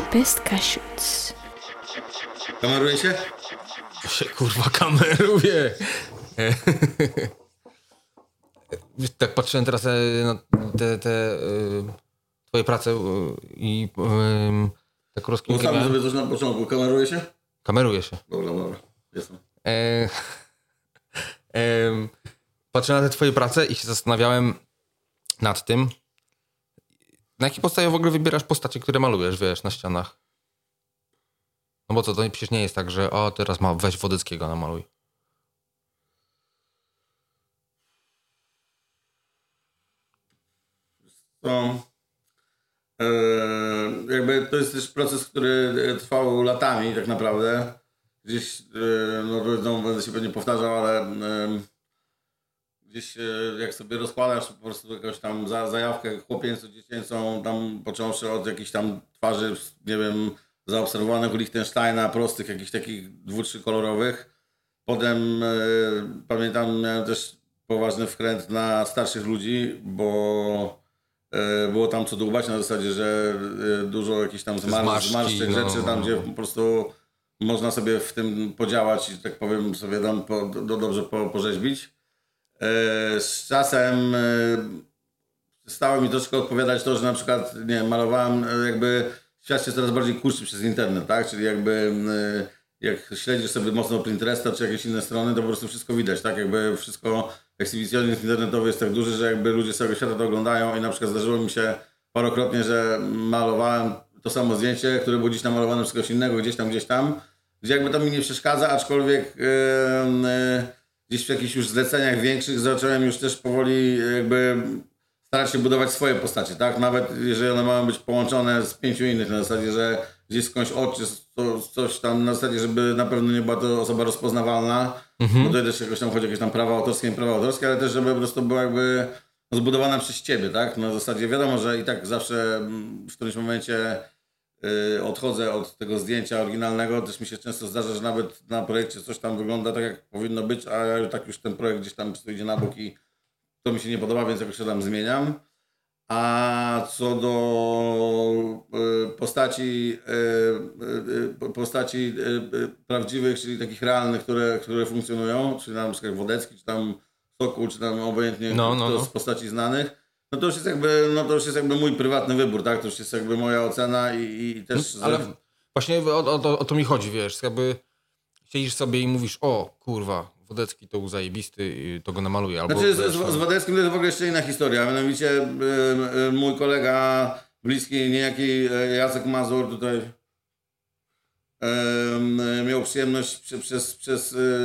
Pestka Shoots. Kameruje się? Ja się kurwa kameruje. Tak patrzyłem teraz na te twoje prace i tak rozkminiałem. Ustawiam sobie coś na początku. Kameruje się? Kameruje się. Dobra. Jestem. Patrzyłem na te twoje prace i się zastanawiałem nad tym, na jakiej podstawie w ogóle wybierasz postacie, które malujesz, wiesz, na ścianach. No bo co, to przecież nie jest tak, że o, teraz weź Wodeckiego, namaluj. To jakby to jest też proces, który trwał latami tak naprawdę. Gdzieś, no będę się pewnie powtarzał, ale gdzieś jak sobie rozkładasz po prostu jakąś tam zajawkę chłopięco-dziecięcą, tam począwszy od jakichś tam twarzy, nie wiem, zaobserwowanych u Lichtensteina, prostych, jakichś takich 2-3 kolorowych. Potem pamiętam, miałem też poważny wkręt na starszych ludzi, bo było tam co dłubać na zasadzie, że dużo jakichś tam zmarszczych rzeczy, tam gdzie po prostu można sobie w tym podziałać i tak powiem sobie tam dobrze porzeźbić. Z czasem przestało mi troszkę odpowiadać to, że na przykład nie malowałem, jakby świat się coraz bardziej kurczy przez internet, tak? Czyli jakby jak śledzisz sobie mocno Pinteresta czy jakieś inne strony, to po prostu wszystko widać, tak? Jakby wszystko, ekshibicjonizm internetowy jest tak duży, że jakby ludzie z całego świata to oglądają i na przykład zdarzyło mi się parokrotnie, że malowałem to samo zdjęcie, które było gdzieś namalowane przez kogoś innego, gdzieś tam, gdzie jakby to mi nie przeszkadza, aczkolwiek gdzieś w jakichś już zleceniach większych zacząłem już też powoli jakby starać się budować swoje postacie, tak? Nawet jeżeli one mają być połączone z 5 innych na zasadzie, że gdzieś skądś oczy, coś tam na zasadzie, żeby na pewno nie była to osoba rozpoznawalna, bo tutaj też jakoś tam chodzi o jakieś tam prawa autorskie, ale też żeby po prostu była jakby zbudowana przez ciebie, tak? Na zasadzie wiadomo, że i tak zawsze w którymś momencie odchodzę od tego zdjęcia oryginalnego, też mi się często zdarza, że nawet na projekcie coś tam wygląda tak, jak powinno być, a tak już ten projekt gdzieś tam idzie na bok i to mi się nie podoba, więc jakoś się tam zmieniam. A co do postaci prawdziwych, czyli takich realnych, które funkcjonują, czyli na przykład Wodecki, czy tam Sokół, czy tam obojętnie kto z postaci znanych, to już jest jakby mój prywatny wybór, tak? To już jest jakby moja ocena i też... Ale właśnie o to mi chodzi, wiesz, jakby siedzisz sobie i mówisz, o kurwa, Wodecki to był zajebisty, to go namaluję. Albo znaczy, z Wodeckim to jest w ogóle jeszcze inna historia. Mianowicie mój kolega bliski, niejaki Jacek Mazur tutaj miał przyjemność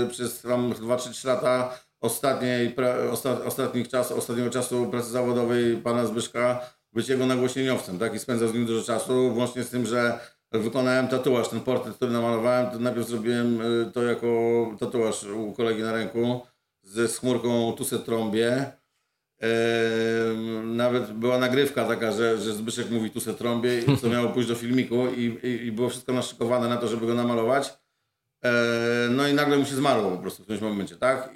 przez tam 2-3 lata ostatniego czasu pracy zawodowej pana Zbyszka być jego nagłośnieniowcem, tak? I spędzał z nim dużo czasu, włącznie z tym, że wykonałem tatuaż, ten portret, który namalowałem, to najpierw zrobiłem to jako tatuaż u kolegi na ręku ze chmurką Tuse Trombie. Nawet była nagrywka taka, że Zbyszek mówi Tuse Trombie i to miało pójść do filmiku i było wszystko naszykowane na to, żeby go namalować. No i nagle mu się zmarło po prostu w którymś momencie, tak?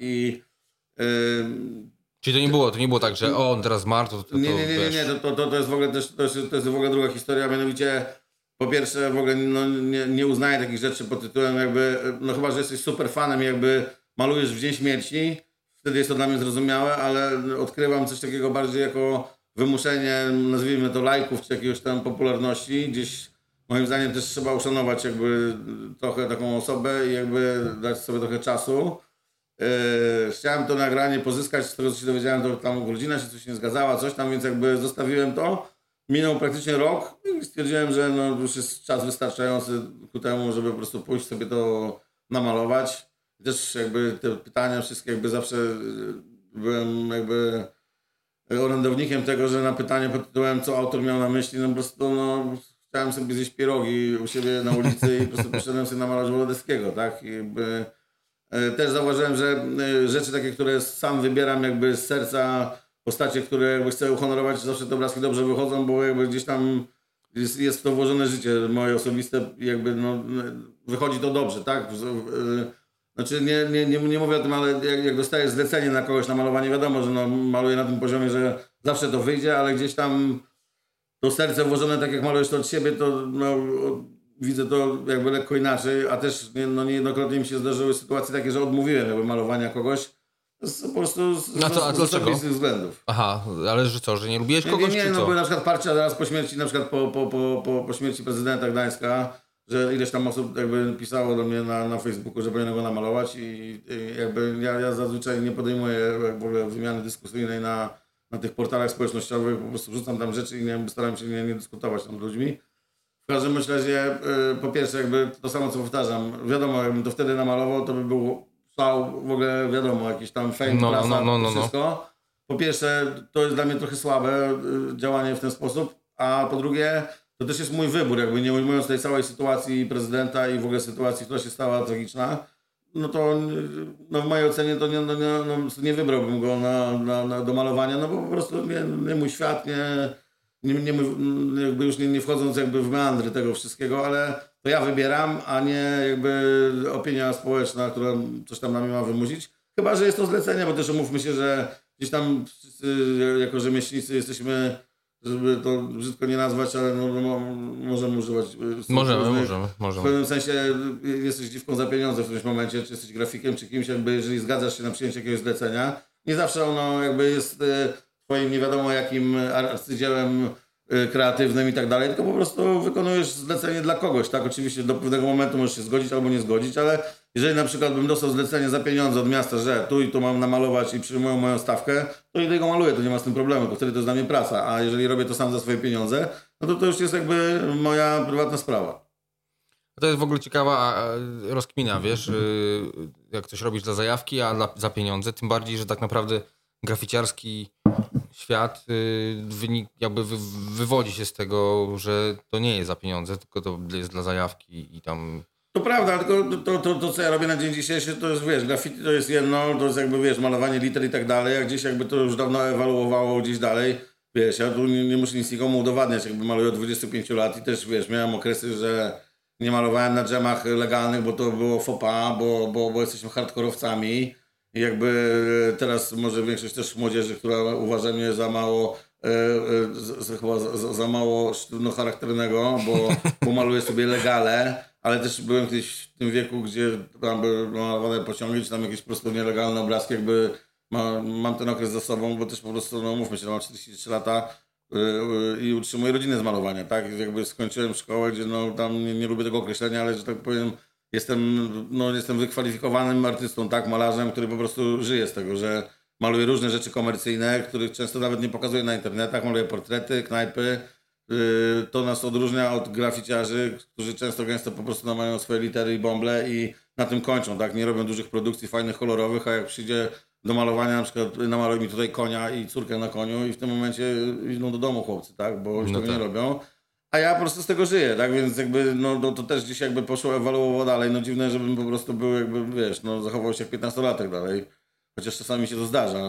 Czyli to nie było tak, że on teraz zmarł, to Nie, to jest w ogóle też, to jest w ogóle druga historia, mianowicie po pierwsze w ogóle nie uznaję takich rzeczy pod tytułem jakby, no chyba, że jesteś super fanem i jakby malujesz w dzień śmierci, wtedy jest to dla mnie zrozumiałe, ale odkrywam coś takiego bardziej jako wymuszenie, nazwijmy to lajków czy jakiegoś tam popularności, gdzieś moim zdaniem też trzeba uszanować jakby trochę taką osobę i jakby dać sobie trochę czasu. Chciałem to nagranie pozyskać, z tego co się dowiedziałem, to tam rodzina się coś nie zgadzała, coś tam, więc jakby zostawiłem to. Minął praktycznie rok i stwierdziłem, że no już jest czas wystarczający ku temu, żeby po prostu pójść sobie to namalować. Też jakby te pytania wszystkie jakby zawsze byłem jakby orędownikiem tego, że na pytanie pod tytułem co autor miał na myśli, no po prostu no chciałem sobie zjeść pierogi u siebie na ulicy i po prostu poszedłem sobie namalować Wodeckiego, tak? I jakby też zauważyłem, że rzeczy takie, które sam wybieram jakby z serca, postacie, które jakby chcę uhonorować, zawsze te obrazki dobrze wychodzą, bo jakby gdzieś tam jest w to włożone życie moje osobiste, jakby no, wychodzi to dobrze, tak? Znaczy nie mówię o tym, ale jak dostaję zlecenie na kogoś na malowanie, wiadomo, że no, maluję na tym poziomie, że zawsze to wyjdzie, ale gdzieś tam to serce włożone, tak jak malujesz to od siebie, to no, widzę to jakby lekko inaczej, a też no, niejednokrotnie mi się zdarzyły sytuacje takie, że odmówiłem jakby malowania kogoś po prostu z osobistych względów. Aha, ale że co, że nie lubiłeś kogoś, nie, czy co? No były na przykład parcia zaraz po śmierci, na przykład po śmierci prezydenta Gdańska, że ileś tam osób jakby pisało do mnie na Facebooku, że powinienem go namalować i jakby ja zazwyczaj nie podejmuję w ogóle wymiany dyskusyjnej na tych portalach społecznościowych, po prostu wrzucam tam rzeczy i staram się nie dyskutować tam z ludźmi. W każdym razie, po pierwsze jakby to samo co powtarzam, wiadomo, jakbym to wtedy namalował, to by był szał, w ogóle wiadomo, jakiś tam fame, klasa, wszystko. Po pierwsze to jest dla mnie trochę słabe działanie w ten sposób, a po drugie to też jest mój wybór, jakby nie ujmując tej całej sytuacji prezydenta i w ogóle sytuacji, która się stała tragiczna, no to no w mojej ocenie to nie wybrałbym go do malowania, no bo po prostu nie mój świat, jakby już nie wchodząc jakby w meandry tego wszystkiego, ale to ja wybieram, a nie jakby opinia społeczna, która coś tam na mnie ma wymusić. Chyba że jest to zlecenie, bo też umówmy się, że gdzieś tam wszyscy, jako rzemieślnicy jesteśmy, żeby to brzydko nie nazwać, ale no, możemy używać. Możemy. W pewnym sensie jesteś dziwką za pieniądze w którymś momencie, czy jesteś grafikiem, czy kimś, jakby jeżeli zgadzasz się na przyjęcie jakiegoś zlecenia. Nie zawsze ono jakby jest twoim nie wiadomo jakim arcydziełem kreatywnym i tak dalej, tylko po prostu wykonujesz zlecenie dla kogoś, tak? Oczywiście do pewnego momentu możesz się zgodzić albo nie zgodzić, ale jeżeli na przykład bym dostał zlecenie za pieniądze od miasta, że tu i tu mam namalować i przyjmują moją stawkę, to idę go maluję, to nie ma z tym problemu, to wtedy to jest dla mnie praca, a jeżeli robię to sam za swoje pieniądze, no to już jest jakby moja prywatna sprawa. To jest w ogóle ciekawa rozkmina, wiesz, jak coś robisz dla zajawki, a za pieniądze, tym bardziej, że tak naprawdę graficiarski świat wywodzi się z tego, że to nie jest za pieniądze, tylko to jest dla zajawki i tam... To prawda, tylko to co ja robię na dzień dzisiejszy, to jest, wiesz, graffiti to jest jedno, to jest jakby, wiesz, malowanie liter i tak dalej, a gdzieś jakby to już dawno ewaluowało gdzieś dalej, wiesz, ja tu nie muszę nic nikomu udowadniać, jakby maluję od 25 lat i też, wiesz, miałem okresy, że nie malowałem na dżemach legalnych, bo to było faux pas, bo jesteśmy hardkorowcami. I jakby teraz może większość też młodzieży, która uważa mnie za mało, chyba za mało sztywnocharakternego, bo maluję sobie legale, ale też byłem kiedyś w tym wieku, gdzie tam były malowane pociągi, czy tam jakieś po prostu nielegalne obrazki, jakby mam ten okres za sobą, bo też po prostu, no mówmy się, mam 43 lata i utrzymuję rodzinę z malowania, tak? Jakby skończyłem szkołę, gdzie no tam nie lubię tego określenia, ale że tak powiem, Jestem wykwalifikowanym artystą, tak, malarzem, który po prostu żyje z tego, że maluję różne rzeczy komercyjne, których często nawet nie pokazuję na internetach, maluję portrety, knajpy. To nas odróżnia od graficiarzy, którzy często po prostu mają swoje litery i bąble i na tym kończą, tak, nie robią dużych produkcji fajnych, kolorowych, a jak przyjdzie do malowania, na przykład namaluj mi tutaj konia i córkę na koniu i w tym momencie idą do domu chłopcy, tak, bo już tego nie robią. A ja po prostu z tego żyję, tak, więc jakby, no to też gdzieś jakby poszło, ewaluowało dalej, no dziwne, żebym po prostu był jakby, wiesz, no zachował się jak 15-latek dalej, chociaż czasami się to zdarza,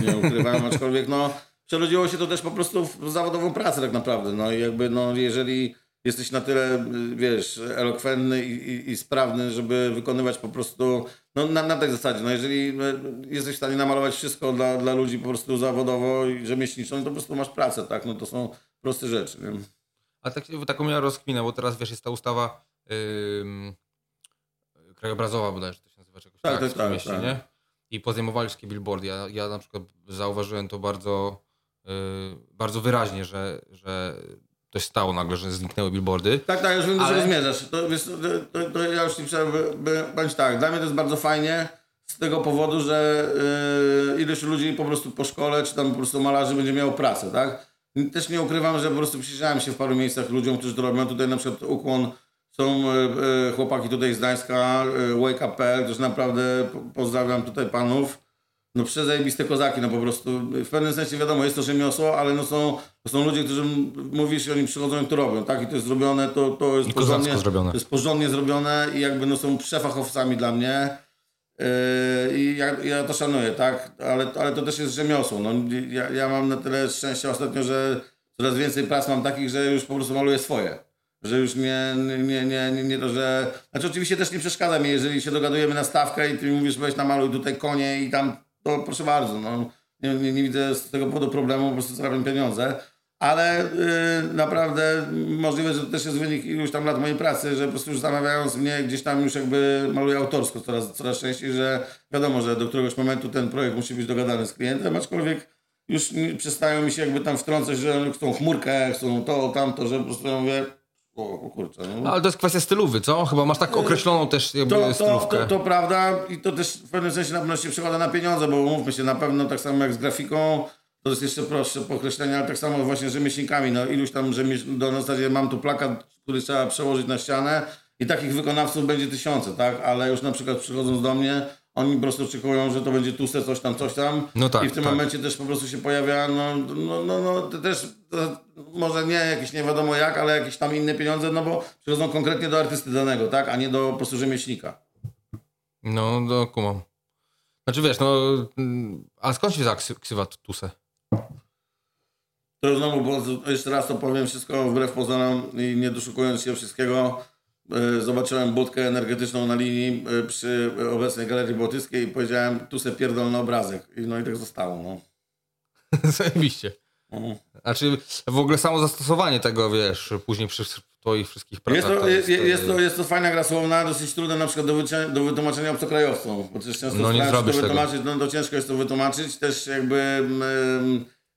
nie ukrywam, aczkolwiek, no przerodziło się to też po prostu w zawodową pracę tak naprawdę, no i jakby, no jeżeli jesteś na tyle, wiesz, elokwentny i sprawny, żeby wykonywać po prostu, no na tej zasadzie, no jeżeli jesteś w stanie namalować wszystko dla ludzi po prostu zawodowo i rzemieślniczą, to po prostu masz pracę, tak, no to są proste rzeczy, nie? A taką miała rozkminę, bo teraz wiesz, jest ta ustawa krajobrazowa bodajże to się nazywa, czy jakoś tak w mieście, tak. Nie? I pozajmowali wszystkie billboardy. Ja na przykład zauważyłem to bardzo wyraźnie, że to się stało nagle, że zniknęły billboardy. Tak, już wiem, do czego zmierzasz. To ja już nie powiem tak, dla mnie to jest bardzo fajnie z tego powodu, że ileś ludzi po prostu po szkole, czy tam po prostu malarzy będzie miało pracę, tak? Też nie ukrywam, że po prostu przyjrzałem się w paru miejscach ludziom, którzy to robią. Tutaj na przykład ukłon są chłopaki tutaj z Gdańska, wakeup.pl, którzy naprawdę pozdrawiam tutaj panów. No przezajebiste kozaki, no po prostu w pewnym sensie wiadomo, jest to rzemiosło, ale no to są ludzie, którzy mówisz i oni przychodzą i to robią, tak? I to jest zrobione, to jest porządnie zrobione i jakby no są przefachowcami dla mnie. I ja to szanuję, tak, ale to też jest rzemiosło, no, ja mam na tyle szczęścia ostatnio, że coraz więcej prac mam takich, że już po prostu maluję swoje, że już nie to, że... Znaczy oczywiście też nie przeszkadza mi, jeżeli się dogadujemy na stawkę i ty mi mówisz, weź namaluj tutaj konie i tam, to proszę bardzo, no, nie widzę z tego powodu problemu, po prostu zarabiam pieniądze, ale naprawdę możliwe, że to też jest wynik iluś tam lat mojej pracy, że po prostu już zamawiając mnie gdzieś tam już jakby maluję autorsko coraz częściej, że wiadomo, że do któregoś momentu ten projekt musi być dogadany z klientem, aczkolwiek już przestają mi się jakby tam wtrącać, że chcą chmurkę, chcą to, tamto, że po prostu ja mówię, o kurczę. No. Ale to jest kwestia stylowy, co? Chyba masz tak określoną też jakby stylówkę. To prawda i to też w pewnym sensie na pewno się przekłada na pieniądze, bo umówmy się, na pewno tak samo jak z grafiką, to jest jeszcze prostsze pokreślenie, ale tak samo właśnie z rzemieślnikami. No iluś tam na zasadzie mam tu plakat, który trzeba przełożyć na ścianę i takich wykonawców będzie tysiące, tak? Ale już na przykład przychodząc do mnie, oni po prostu oczekują, że to będzie Tuse, coś tam no tak, i w tym momencie też po prostu się pojawia, to też to, może nie jakieś nie wiadomo jak, ale jakieś tam inne pieniądze, no bo przychodzą konkretnie do artysty danego, tak? A nie do po prostu rzemieślnika. No, kumam. Znaczy wiesz, a skąd się wzięła ksywa Tuse? To znowu, bo jeszcze raz to powiem wszystko wbrew pozorom i nie doszukując się wszystkiego. Zobaczyłem budkę energetyczną na linii przy obecnej Galerii Bałtyckiej i powiedziałem, tu se pierdol na obrazek. No i tak zostało. No. Zajebiście. A czy w ogóle samo zastosowanie tego, wiesz, później przy twoich wszystkich pracach? Jest to fajna gra słowna, dosyć trudna na przykład do wytłumaczenia obcokrajowcom. Bo też często to ciężko jest to wytłumaczyć. Też jakby...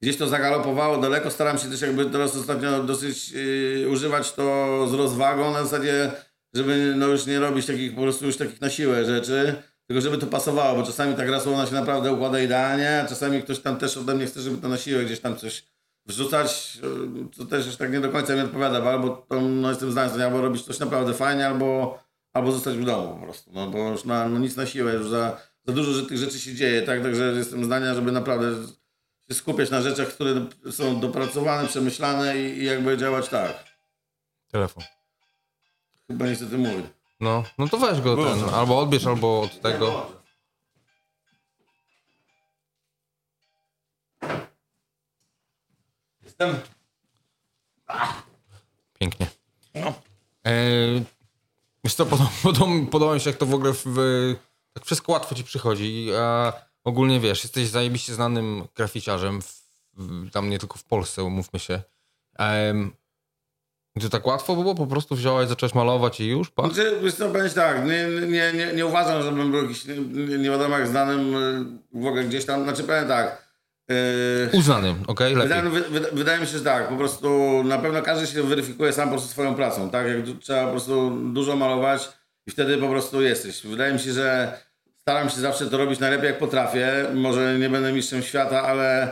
Gdzieś to zagalopowało daleko, staram się też jakby teraz ostatnio dosyć używać to z rozwagą na zasadzie, żeby już nie robić takich po prostu już takich na siłę rzeczy, tylko żeby to pasowało, bo czasami ta gra słowna się naprawdę układa idealnie, a czasami ktoś tam też ode mnie chce, żeby to na siłę gdzieś tam coś wrzucać, co też już tak nie do końca mi odpowiada, bo albo to, jestem znany, albo robić coś naprawdę fajnie, albo zostać w domu po prostu, bo już nic na siłę, już za dużo że tych rzeczy się dzieje, tak, także jestem zdania, żeby naprawdę... skupiać na rzeczach, które są dopracowane, przemyślane i jakby działać tak. Telefon. Chyba nie chcę tym mówić. No to weź go ten, albo odbierz, albo od tego. Jestem. Pięknie. No. Wiesz co, podoba mi się, jak to w ogóle tak wszystko łatwo ci przychodzi, a ogólnie wiesz, jesteś zajebiście znanym graficiarzem, tam nie tylko w Polsce, umówmy się. To tak łatwo było? Po prostu wziąłeś, zacząłeś malować i już? Pa? Wiesz co, powiem tak, nie uważam, żebym był jakiś nie wiadomo jak znanym w ogóle gdzieś tam, znaczy powiem tak. Uznanym, okej, lepiej. Wydaje mi się, że tak, po prostu na pewno każdy się weryfikuje sam po prostu swoją pracą, tak? Jak trzeba po prostu dużo malować i wtedy po prostu jesteś. Wydaje mi się, że staram się zawsze to robić najlepiej jak potrafię. Może nie będę mistrzem świata, ale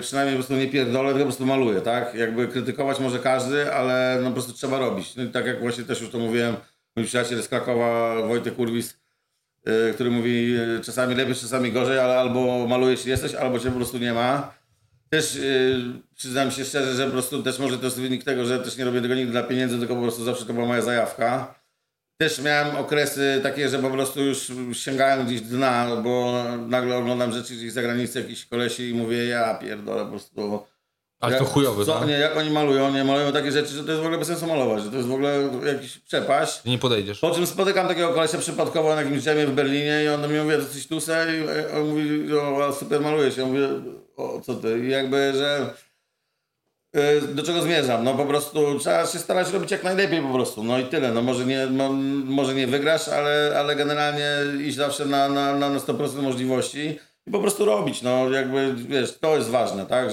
przynajmniej po prostu nie pierdolę, tylko po prostu maluję, tak? Jakby krytykować może każdy, ale po prostu trzeba robić. No i tak jak właśnie też już to mówiłem, mój przyjaciel z Krakowa, Wojtek Kurwis, który mówi czasami lepiej, czasami gorzej, ale albo malujesz i jesteś, albo cię po prostu nie ma. Też przyznam się szczerze, że po prostu też może to jest wynik tego, że też nie robię tego nigdy dla pieniędzy, tylko po prostu zawsze to była moja zajawka. Też miałem okresy takie, że po prostu już sięgałem gdzieś dna, bo nagle oglądam rzeczy gdzieś za granicą jakichś kolesi i mówię, ja pierdolę po prostu. Ale to chujowy, co, tak? Nie, jak oni malują, nie malują takie rzeczy, że to jest w ogóle bez sensu malować, że to jest w ogóle jakiś przepaść. Nie podejdziesz. Po czym spotykam takiego kolesia przypadkowo na jakimś drzemie w Berlinie i on mi mówi, że coś Tuse i on mówi, o super malujesz. Ja mówię, o co ty? I jakby, że... Do czego zmierzam? Po prostu trzeba się starać robić jak najlepiej po prostu. No i tyle. Może nie wygrasz, ale generalnie iść zawsze na 100% możliwości i po prostu robić. Jakby wiesz, to jest ważne, tak?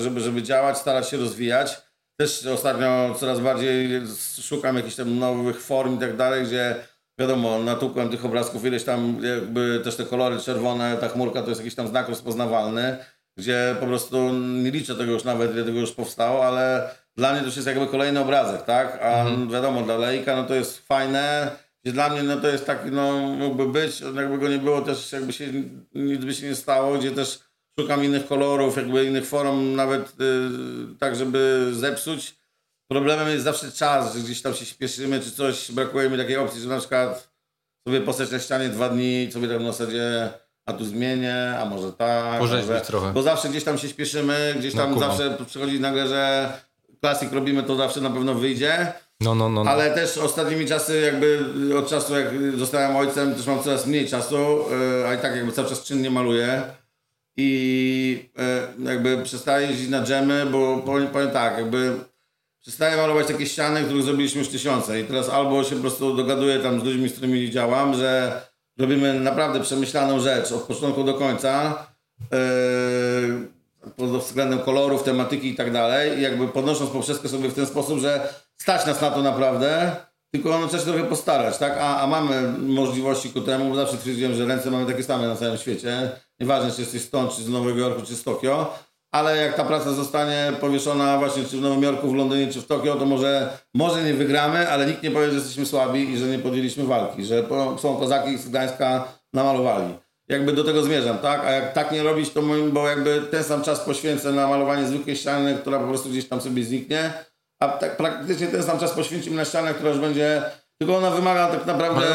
Żeby działać, starać się rozwijać. Też ostatnio coraz bardziej szukam jakichś tam nowych form i tak dalej, gdzie wiadomo, natłukłem tych obrazków ileś tam, jakby też te kolory czerwone, ta chmurka to jest jakiś tam znak rozpoznawalny. Gdzie po prostu nie liczę tego już nawet, ile tego już powstało, ale dla mnie to już jest jakby kolejny obrazek, tak? A wiadomo, dla laika to jest fajne, gdzie dla mnie to jest taki, mógłby być, jakby go nie było też, jakby się nic by się nie stało, gdzie też szukam innych kolorów, jakby innych form nawet tak, żeby zepsuć. Problemem jest zawsze czas, że gdzieś tam się śpieszymy czy coś, brakuje mi takiej opcji, że na przykład sobie postać na ścianie 2 dni i sobie tam na zasadzie... A tu zmienię, a może tak. Może, trochę. Bo zawsze gdzieś tam się śpieszymy, gdzieś tam zawsze przychodzi nagle, że klasyk robimy, to zawsze na pewno wyjdzie. Ale też ostatnimi czasy jakby od czasu jak zostałem ojcem, też mam coraz mniej czasu, a i tak jakby cały czas czynnie maluję. i jakby przestali jeździć na dżemy, bo powiem tak, jakby przestałem malować takie ściany, których zrobiliśmy już tysiące i teraz albo się po prostu dogaduję tam z ludźmi, z którymi działam, że robimy naprawdę przemyślaną rzecz od początku do końca pod względem kolorów, tematyki i tak dalej i jakby podnosząc poprzeczkę sobie w ten sposób, że stać nas na to naprawdę, tylko trzeba się trochę postarać, tak? A mamy możliwości ku temu, bo zawsze twierdziłem, że ręce mamy takie same na całym świecie, nieważne czy jesteś stąd, czy z Nowego Jorku, czy z Tokio, ale jak ta praca zostanie powieszona właśnie czy w Nowym Jorku, w Londynie, czy w Tokio, to może nie wygramy, ale nikt nie powie, że jesteśmy słabi i że nie podjęliśmy walki, że są kozaki z Gdańska namalowali. Jakby do tego zmierzam, tak? A jak tak nie robić, to bo jakby ten sam czas poświęcę na malowanie zwykłej ściany, która po prostu gdzieś tam sobie zniknie, a tak praktycznie ten sam czas poświęcimy na ścianę, która już będzie... Tylko ona wymaga tak naprawdę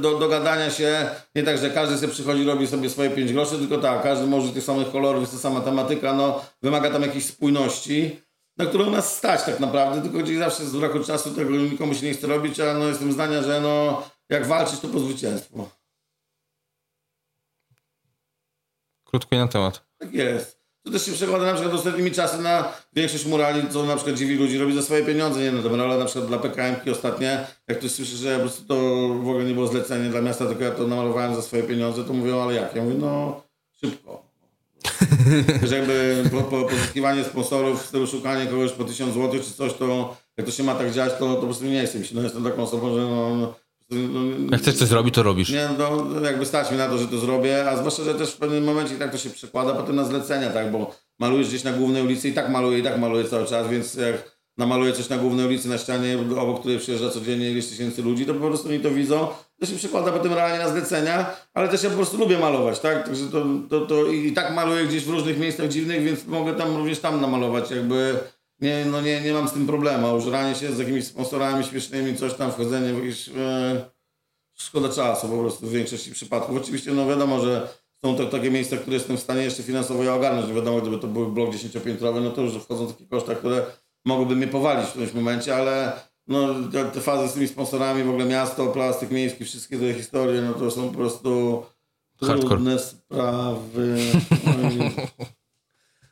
dogadania się. Nie tak, że każdy sobie przychodzi, robi sobie swoje 5 groszy, tylko tak, każdy może tych samych kolorów, jest ta sama tematyka, no wymaga tam jakiejś spójności, na którą nas stać tak naprawdę, tylko gdzieś zawsze z braku czasu tego nikomu się nie chce robić, ale no jestem zdania, że no jak walczyć, to po zwycięstwo. Krótko i na temat. Tak jest. To też się przekłada na przykład ostatnimi czasy na większość murali, co na przykład dziwi ludzi, robi za swoje pieniądze, nie wiem, ale na przykład dla PKM-ki ostatnie, jak ktoś słyszy, że po prostu to w ogóle nie było zlecenie dla miasta, tylko ja to namalowałem za swoje pieniądze, to mówią, ale jak? Ja mówię, no szybko. Że jakby pozyskiwanie sponsorów, w stylu szukanie kogoś po 1000 zł czy coś, to jak to się ma tak działać, to po prostu nie chcę mi się, no jestem taką osobą, że no... jak chcesz coś zrobić, to robisz. Nie, no jakby stać mi na to, że to zrobię, a zwłaszcza, że też w pewnym momencie i tak to się przekłada potem na zlecenia, tak, bo malujesz gdzieś na głównej ulicy i tak maluję cały czas, więc jak namaluję coś na głównej ulicy na ścianie, obok której przyjeżdża codziennie ileś tysięcy ludzi, to po prostu oni to widzą, to się przekłada potem realnie na zlecenia, ale też ja po prostu lubię malować, tak, także to i tak maluję gdzieś w różnych miejscach dziwnych, więc mogę tam również tam namalować, jakby... Nie, no nie mam z tym problemu, a użeranie się z jakimiś sponsorami śmiesznymi, coś tam, wchodzenie w jakieś... szkoda czasu po prostu w większości przypadków. Oczywiście no wiadomo, że są to takie miejsca, które jestem w stanie jeszcze finansowo je ogarnąć, nie wiadomo, gdyby to był blok 10-piętrowy, no to już wchodzą takie koszta, które mogłyby mnie powalić w którymś momencie, ale no te fazy z tymi sponsorami, w ogóle miasto, plastyk miejski, wszystkie te historie, no to są po prostu trudne sprawy.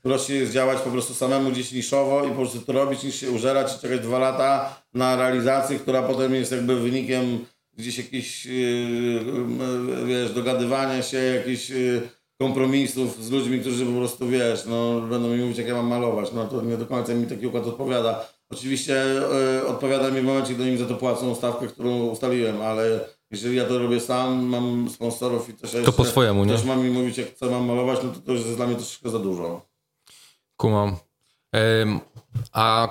Prosi jest działać po prostu samemu gdzieś niszowo i po prostu to robić, niż się użerać i czekać 2 lata na realizację, która potem jest jakby wynikiem gdzieś jakichś wiesz, dogadywania się, jakichś kompromisów z ludźmi, którzy po prostu wiesz, no będą mi mówić, jak ja mam malować, no to nie do końca mi taki układ odpowiada. Oczywiście odpowiada mi w momencie, gdy im za to płacą stawkę, którą ustaliłem, ale jeżeli ja to robię sam, mam sponsorów i też to po swojemu, nie? Ktoś ma mi mówić, jak co mam malować, no to już jest dla mnie troszeczkę za dużo. Kumam. A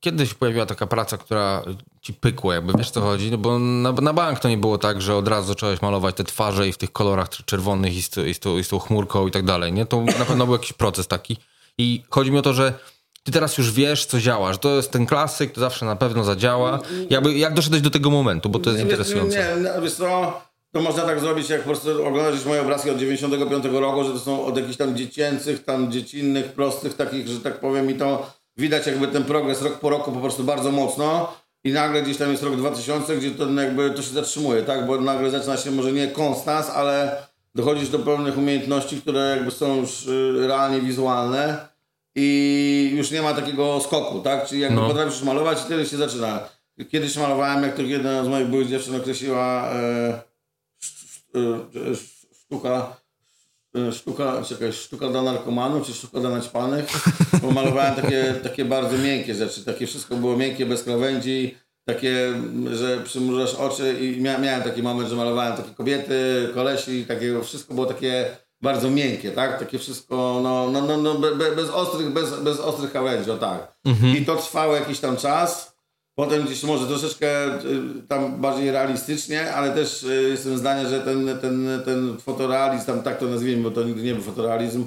kiedy się pojawiła taka praca, która ci pykła, jakby wiesz co chodzi? No bo na bank to nie było tak, że od razu zacząłeś malować te twarze i w tych kolorach czerwonych i z tą chmurką i tak dalej, nie? To na pewno był jakiś proces taki. I chodzi mi o to, że ty teraz już wiesz, co działa, że to jest ten klasyk, to zawsze na pewno zadziała. Jak doszedłeś do tego momentu, bo to jest interesujące. Nie, wiesz co... To można tak zrobić, jak po prostu oglądasz moje obrazki od 95 roku, że to są od jakichś tam dziecięcych, tam dziecinnych, prostych takich, że tak powiem, i to widać jakby ten progres rok po roku po prostu bardzo mocno i nagle gdzieś tam jest rok 2000, gdzie to jakby to się zatrzymuje, tak, bo nagle zaczyna się może nie konstans, ale dochodzisz do pewnych umiejętności, które jakby są już realnie wizualne i już nie ma takiego skoku, tak, czyli jakby potrafisz malować i tyle się zaczyna. Kiedyś malowałem, jak to jedna z moich byłych dziewczyn określiła... sztuka dla narkomanów, czy sztuka dla naćpanych, bo malowałem takie bardzo miękkie rzeczy, takie wszystko było miękkie, bez krawędzi, takie, że przymrużasz oczy i miałem taki moment, że malowałem takie kobiety, kolesi, takie, wszystko było takie bardzo miękkie, tak, takie wszystko, bez ostrych krawędzi, o tak. Mhm. I to trwało jakiś tam czas. Potem gdzieś może troszeczkę tam bardziej realistycznie, ale też jestem zdania, że ten fotorealizm, tam tak to nazwijmy, bo to nigdy nie był fotorealizm,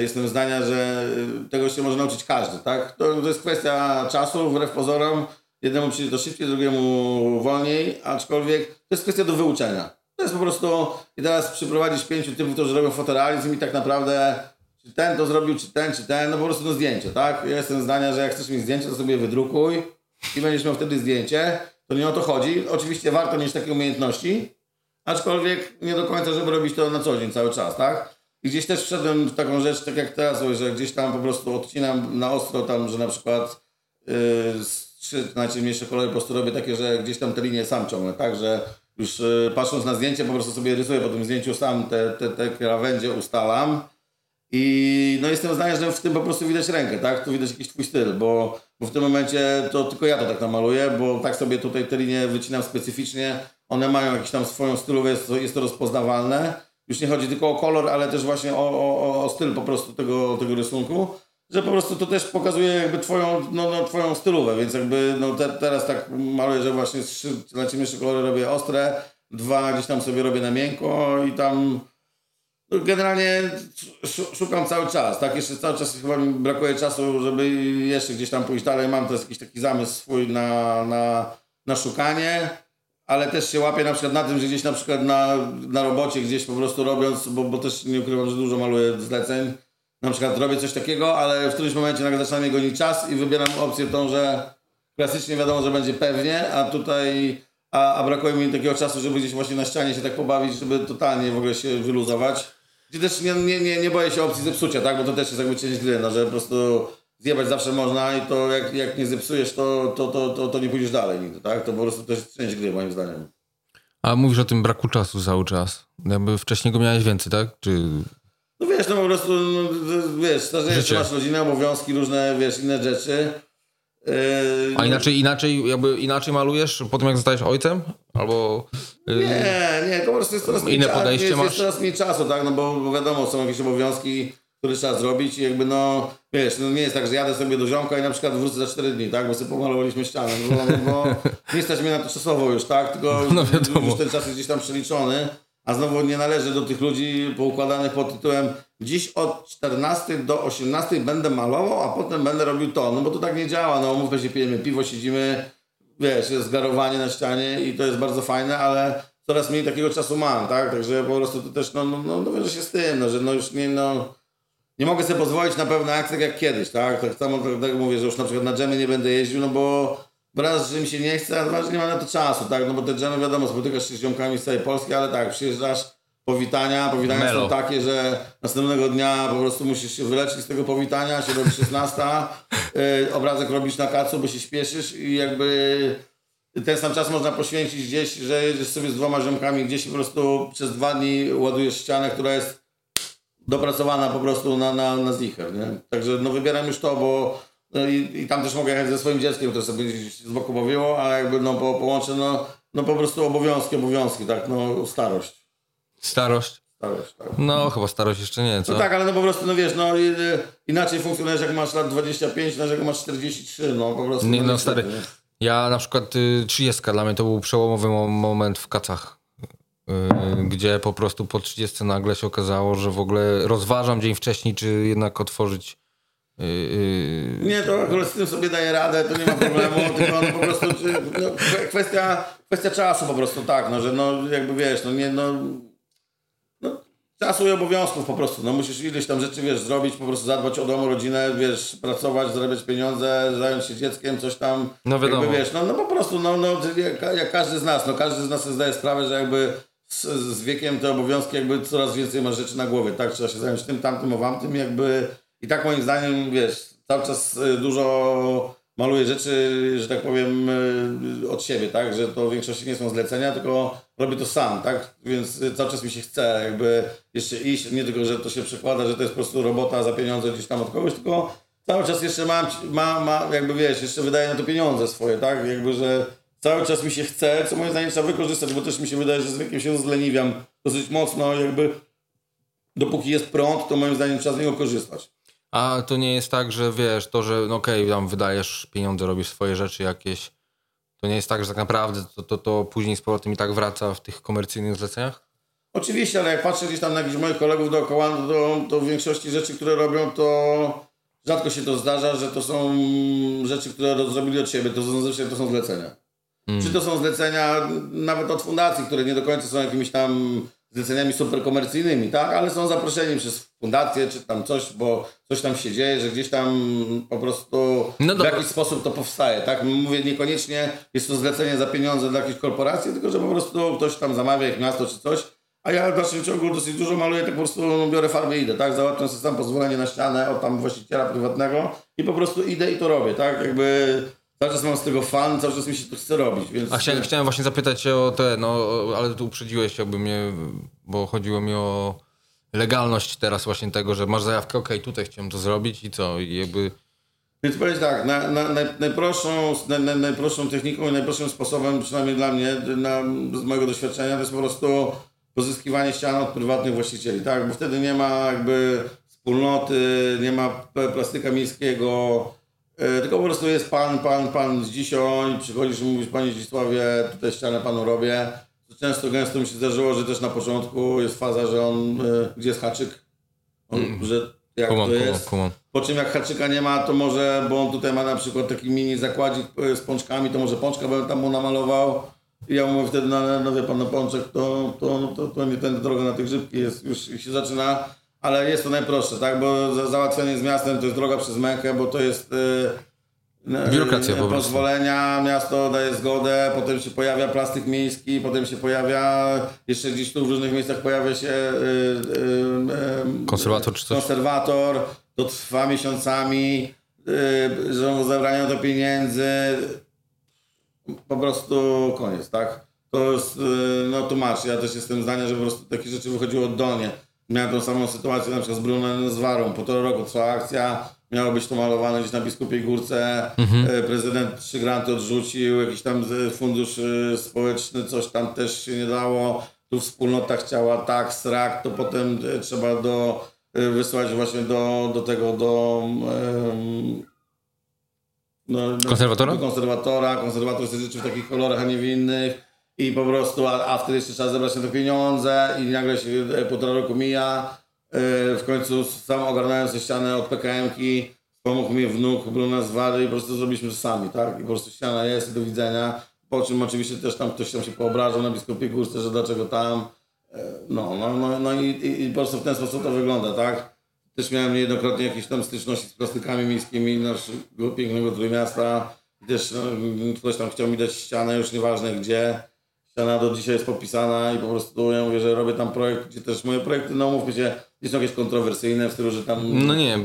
jestem zdania, że tego się może nauczyć każdy, tak? To jest kwestia czasu, wbrew pozorom, jednemu przyjdzie to szybciej, drugiemu wolniej, aczkolwiek to jest kwestia do wyuczenia. To jest po prostu, i teraz przyprowadzić 5 typów, którzy robią fotorealizm i tak naprawdę... Czy ten to zrobił, czy ten, no po prostu to zdjęcie, tak? Ja jestem zdania, że jak chcesz mieć zdjęcie, to sobie wydrukuj. I będziesz miał wtedy zdjęcie, to nie o to chodzi. Oczywiście warto mieć takie umiejętności, aczkolwiek nie do końca, żeby robić to na co dzień, cały czas, tak? I gdzieś też wszedłem w taką rzecz, tak jak teraz, że gdzieś tam po prostu odcinam na ostro tam, że na przykład trzy najciemniejsze kolory po prostu robię takie, że gdzieś tam te linie sam ciągnę, tak? Że już patrząc na zdjęcie po prostu sobie rysuję po tym zdjęciu sam te krawędzie ustalam. I no jestem zdania, że w tym po prostu widać rękę, tak? Tu widać jakiś twój styl, bo w tym momencie to tylko ja to tak namaluję, bo tak sobie tutaj te linie wycinam specyficznie. One mają jakąś tam swoją stylówę, jest to rozpoznawalne. Już nie chodzi tylko o kolor, ale też właśnie o styl po prostu tego rysunku. Że po prostu to też pokazuje jakby twoją, twoją stylówę, więc jakby teraz tak maluję, że właśnie na ciemniejsze kolory robię ostre, dwa gdzieś tam sobie robię na miękko i tam... Generalnie szukam cały czas, tak? Jeszcze cały czas chyba mi brakuje czasu, żeby jeszcze gdzieś tam pójść dalej. Mam teraz jakiś taki zamysł swój na szukanie, ale też się łapię na przykład na tym, że gdzieś na przykład na robocie gdzieś po prostu robiąc, bo też nie ukrywam, że dużo maluję zleceń. Na przykład robię coś takiego, ale w którymś momencie nagle zaczyna mnie gonić czas i wybieram opcję tą, że klasycznie wiadomo, że będzie pewnie, a tutaj... A brakuje mi takiego czasu, żeby gdzieś właśnie na ścianie się tak pobawić, żeby totalnie w ogóle się wyluzować. Gdzie też nie boję się opcji zepsucia, tak? Bo to też jest jakby część gry, że po prostu zjebać zawsze można i to jak nie zepsujesz, to nie pójdziesz dalej nigdy, tak? To po prostu też jest część gry moim zdaniem. A mówisz o tym braku czasu cały czas. Jakby wcześniej go miałeś więcej, tak? Czy... No wiesz, po prostu, starzejesz, masz rodzinę, obowiązki, różne, inne rzeczy. A inaczej malujesz po tym, jak zostajesz ojcem? Albo... Nie, po prostu jest coraz mniej czasu. Jest coraz mniej czasu, tak? Bo wiadomo, są jakieś obowiązki, które trzeba zrobić i jakby nie jest tak, że jadę sobie do ziomka i na przykład wrócę za 4 dni, tak? Bo sobie pomalowaliśmy ścianę, bo nie stać mnie na to czasowo już, tak? Tylko już ten czas jest gdzieś tam przeliczony, a znowu nie należy do tych ludzi poukładanych pod tytułem dziś od 14 do 18 będę malował, a potem będę robił to. Bo to tak nie działa. Umówmy się, pijemy piwo, siedzimy, jest garowanie na ścianie i to jest bardzo fajne, ale coraz mniej takiego czasu mam, tak? Także po prostu to też, wiąże się z tym, że już nie mogę sobie pozwolić na pewne akcje jak kiedyś, tak? Tak samo tak mówię, że już na przykład na dżemy nie będę jeździł, bo raz, że mi się nie chce, a dwa, że nie mam na to czasu, tak? Bo te dżemy, wiadomo, spotykasz się z ziomkami z całej Polski, ale tak, przyjeżdżasz. Powitania Melo. Są takie, że następnego dnia po prostu musisz się wyleczyć z tego powitania, się robi 16, obrazek robisz na kacu, bo się śpieszysz i jakby ten sam czas można poświęcić gdzieś, że jedziesz sobie z dwoma ziomkami gdzieś po prostu przez 2 dni ładujesz ścianę, która jest dopracowana po prostu na zicher, nie? Także wybieram już to, bo i tam też mogę jechać ze swoim dzieckiem, to sobie z boku bawiło, a jakby połączę po prostu obowiązki, tak? Starość, tak. Chyba starość jeszcze nie, co? No tak, ale po prostu, inaczej funkcjonujesz, jak masz lat 25, jak masz 43, po prostu. Nie, stary, nie? Ja na przykład 30 dla mnie to był przełomowy moment w kacach, gdzie po prostu po 30 nagle się okazało, że w ogóle rozważam dzień wcześniej, czy jednak otworzyć... Nie, to akurat z tym sobie daję radę, to nie ma problemu, tylko po prostu kwestia czasu po prostu, tak, że jakby czasu i obowiązków po prostu, musisz ileś tam rzeczy, zrobić, po prostu zadbać o dom, rodzinę, pracować, zarabiać pieniądze, zająć się dzieckiem, coś tam, wiadomo. Jak każdy z nas, zdaje sprawę, że jakby z wiekiem te obowiązki jakby coraz więcej masz rzeczy na głowie, tak, trzeba się zająć tym, tamtym, owamtym, jakby i tak moim zdaniem, cały czas dużo maluję rzeczy, że tak powiem, od siebie, tak, że to w większości nie są zlecenia, tylko robię to sam, tak, więc cały czas mi się chce jakby jeszcze iść, nie tylko, że to się przekłada, że to jest po prostu robota za pieniądze gdzieś tam od kogoś, tylko cały czas jeszcze jeszcze wydaję na to pieniądze swoje, tak, że cały czas mi się chce, co moim zdaniem trzeba wykorzystać, bo też mi się wydaje, że z wiekiem się zleniwiam dosyć mocno, dopóki jest prąd, to moim zdaniem trzeba z niego korzystać. A to nie jest tak, że że tam wydajesz pieniądze, robisz swoje rzeczy jakieś. To nie jest tak, że tak naprawdę to później z powrotem i tak wraca w tych komercyjnych zleceniach? Oczywiście, ale jak patrzę gdzieś tam na jakichś moich kolegów dookoła, to w większości rzeczy, które robią, to rzadko się to zdarza, że to są rzeczy, które zrobili od siebie. To są zlecenia. Czy to są zlecenia nawet od fundacji, które nie do końca są jakimiś tam zleceniami superkomercyjnymi, tak? Ale są zaproszeni przez fundację czy tam coś, bo coś tam się dzieje, że gdzieś tam po prostu w jakiś sposób to powstaje, tak? Mówię, niekoniecznie jest to zlecenie za pieniądze dla jakiejś korporacji, tylko że po prostu ktoś tam zamawia jak miasto czy coś, a ja w dalszym ciągu dosyć dużo maluję, tak po prostu biorę farbę i idę, tak? Załatwiam sobie sam pozwolenie na ścianę od tam właściciela prywatnego i po prostu idę i to robię, tak? Jakby... Cały czas mam z tego fan, cały czas mi się to chce robić. Więc... A chciałem właśnie zapytać o te, no ale tu uprzedziłeś jakby mnie, bo chodziło mi o legalność teraz właśnie tego, że masz zajawkę, okej, tutaj chciałem to zrobić i co? I jakby... Więc powiem tak, najprostszą techniką i najprostszym sposobem, przynajmniej dla mnie, z mojego doświadczenia, to jest po prostu pozyskiwanie ścian od prywatnych właścicieli, tak? Bo wtedy nie ma jakby wspólnoty, nie ma plastyka miejskiego, tylko po prostu jest pan z dzisiaj, przychodzisz i mówisz, panie Zdzisławie, tutaj ścianę panu robię. Często, gęsto mi się zdarzyło, że też na początku jest faza, że on, gdzie jest haczyk? Że jak to jest? Po czym jak haczyka nie ma, to może, bo on tutaj ma na przykład taki mini zakładzik z pączkami, to może pączka bym tam mu namalował. I ja mówię wtedy, no wie pan, na pączek, to nie tędy droga na te grzybki jest, już się zaczyna. Ale jest to najprostsze, tak? Bo załatwienie z miastem to jest droga przez mękę, bo to jest biurokracja po prostu. Pozwolenia, miasto daje zgodę, potem się pojawia plastyk miejski, potem się pojawia, jeszcze gdzieś tu w różnych miejscach pojawia się konserwator czy coś? Konserwator, to trwa miesiącami, że zabrania do pieniędzy, po prostu koniec, tak? To jest, no tu masz, ja też jestem zdania, że po prostu takie rzeczy wychodziło oddolnie. Miałem tą samą sytuację na przykład z Brunem, z Varą. Półtora roku trwała akcja, miało być to malowane gdzieś na Biskupiej Górce. Mhm. Prezydent Trzygranty odrzucił, jakiś tam fundusz społeczny, coś tam też się nie dało. Tu wspólnota chciała tak, srak, to potem trzeba wysłać właśnie do konserwatora? Konserwator sobie życzy w takich kolorach, a nie w innych. I po prostu, a wtedy jeszcze trzeba zebrać na to pieniądze i nagle się półtora roku mija. W końcu sam ogarnąłem sobie ścianę od PKM-ki, pomógł mi wnuk Bruna z Vary i po prostu zrobiliśmy to sami, tak? I po prostu ściana jest, do widzenia. Po czym oczywiście też tam ktoś tam się poobrażał na Biskupii Górce, że dlaczego tam. I po prostu w ten sposób to wygląda, tak? Też miałem niejednokrotnie jakieś tam styczności z plastykami miejskimi naszego pięknego Trójmiasta. Też ktoś tam chciał mi dać ścianę, już nieważne gdzie. Ściana do dzisiaj jest popisana i po prostu ja mówię, że robię tam projekt, gdzie też moje projekty, no mówmy się, są jakieś kontrowersyjne w stylu, że tam nie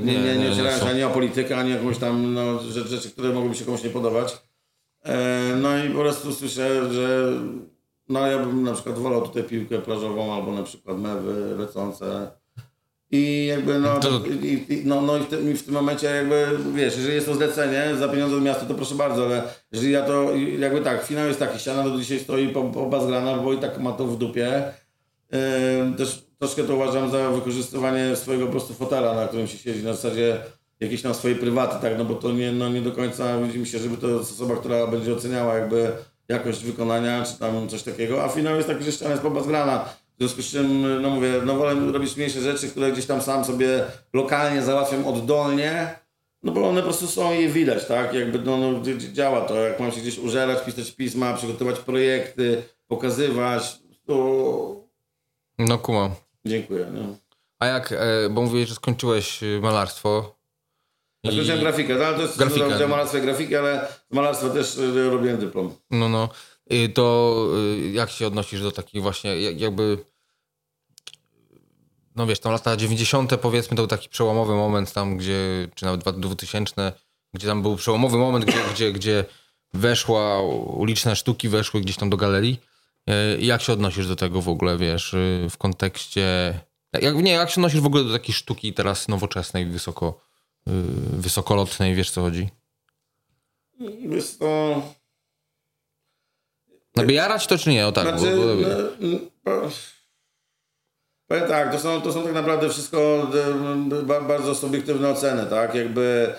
ocierają się ani o politykę, ani jakąś tam rzeczy, które mogłyby się komuś nie podobać. I po prostu słyszę, że ja bym na przykład wolał tutaj piłkę plażową albo na przykład mewy lecące. I jakby w tym momencie jakby wiesz, jeżeli jest to zlecenie za pieniądze od miasta, to proszę bardzo, ale jeżeli ja to jakby tak, finał jest taki, ściana do dzisiaj stoi pobazgrana, bo i tak ma to w dupie. Też troszkę to uważam za wykorzystywanie swojego po prostu fotela, na którym się siedzi, na zasadzie jakiejś tam swojej prywaty, tak, bo to nie do końca widzi mi się, żeby to jest osoba, która będzie oceniała jakby jakość wykonania czy tam coś takiego, a finał jest taki, że ściana jest pobazgrana. W związku z czym, wolę robić mniejsze rzeczy, które gdzieś tam sam sobie lokalnie załatwiam oddolnie, bo one po prostu są i je widać, tak? Jakby działa to, jak mam się gdzieś użerać, pisać pisma, przygotować projekty, pokazywać, to... No kumam. Dziękuję. No. A jak, bo mówiłeś, że skończyłeś malarstwo. Skończyłem grafikę, tak? To jest grafikę. Malarstwo i grafiki, ale z malarstwa też robiłem dyplom. To jak się odnosisz do takich właśnie jakby, no wiesz, tam lata 90. powiedzmy, to był taki przełomowy moment tam, gdzie, czy nawet 2000, gdzie tam był przełomowy moment, gdzie weszła, uliczne sztuki weszły gdzieś tam do galerii. Jak się odnosisz do tego w ogóle, wiesz, w kontekście, jak się odnosisz w ogóle do takiej sztuki teraz nowoczesnej, wysokolotnej, wiesz co chodzi? Jest to... Nabijarać to czy nie? O tak. Znaczy, powiem tak, to są tak naprawdę wszystko bardzo subiektywne oceny, tak? Jakby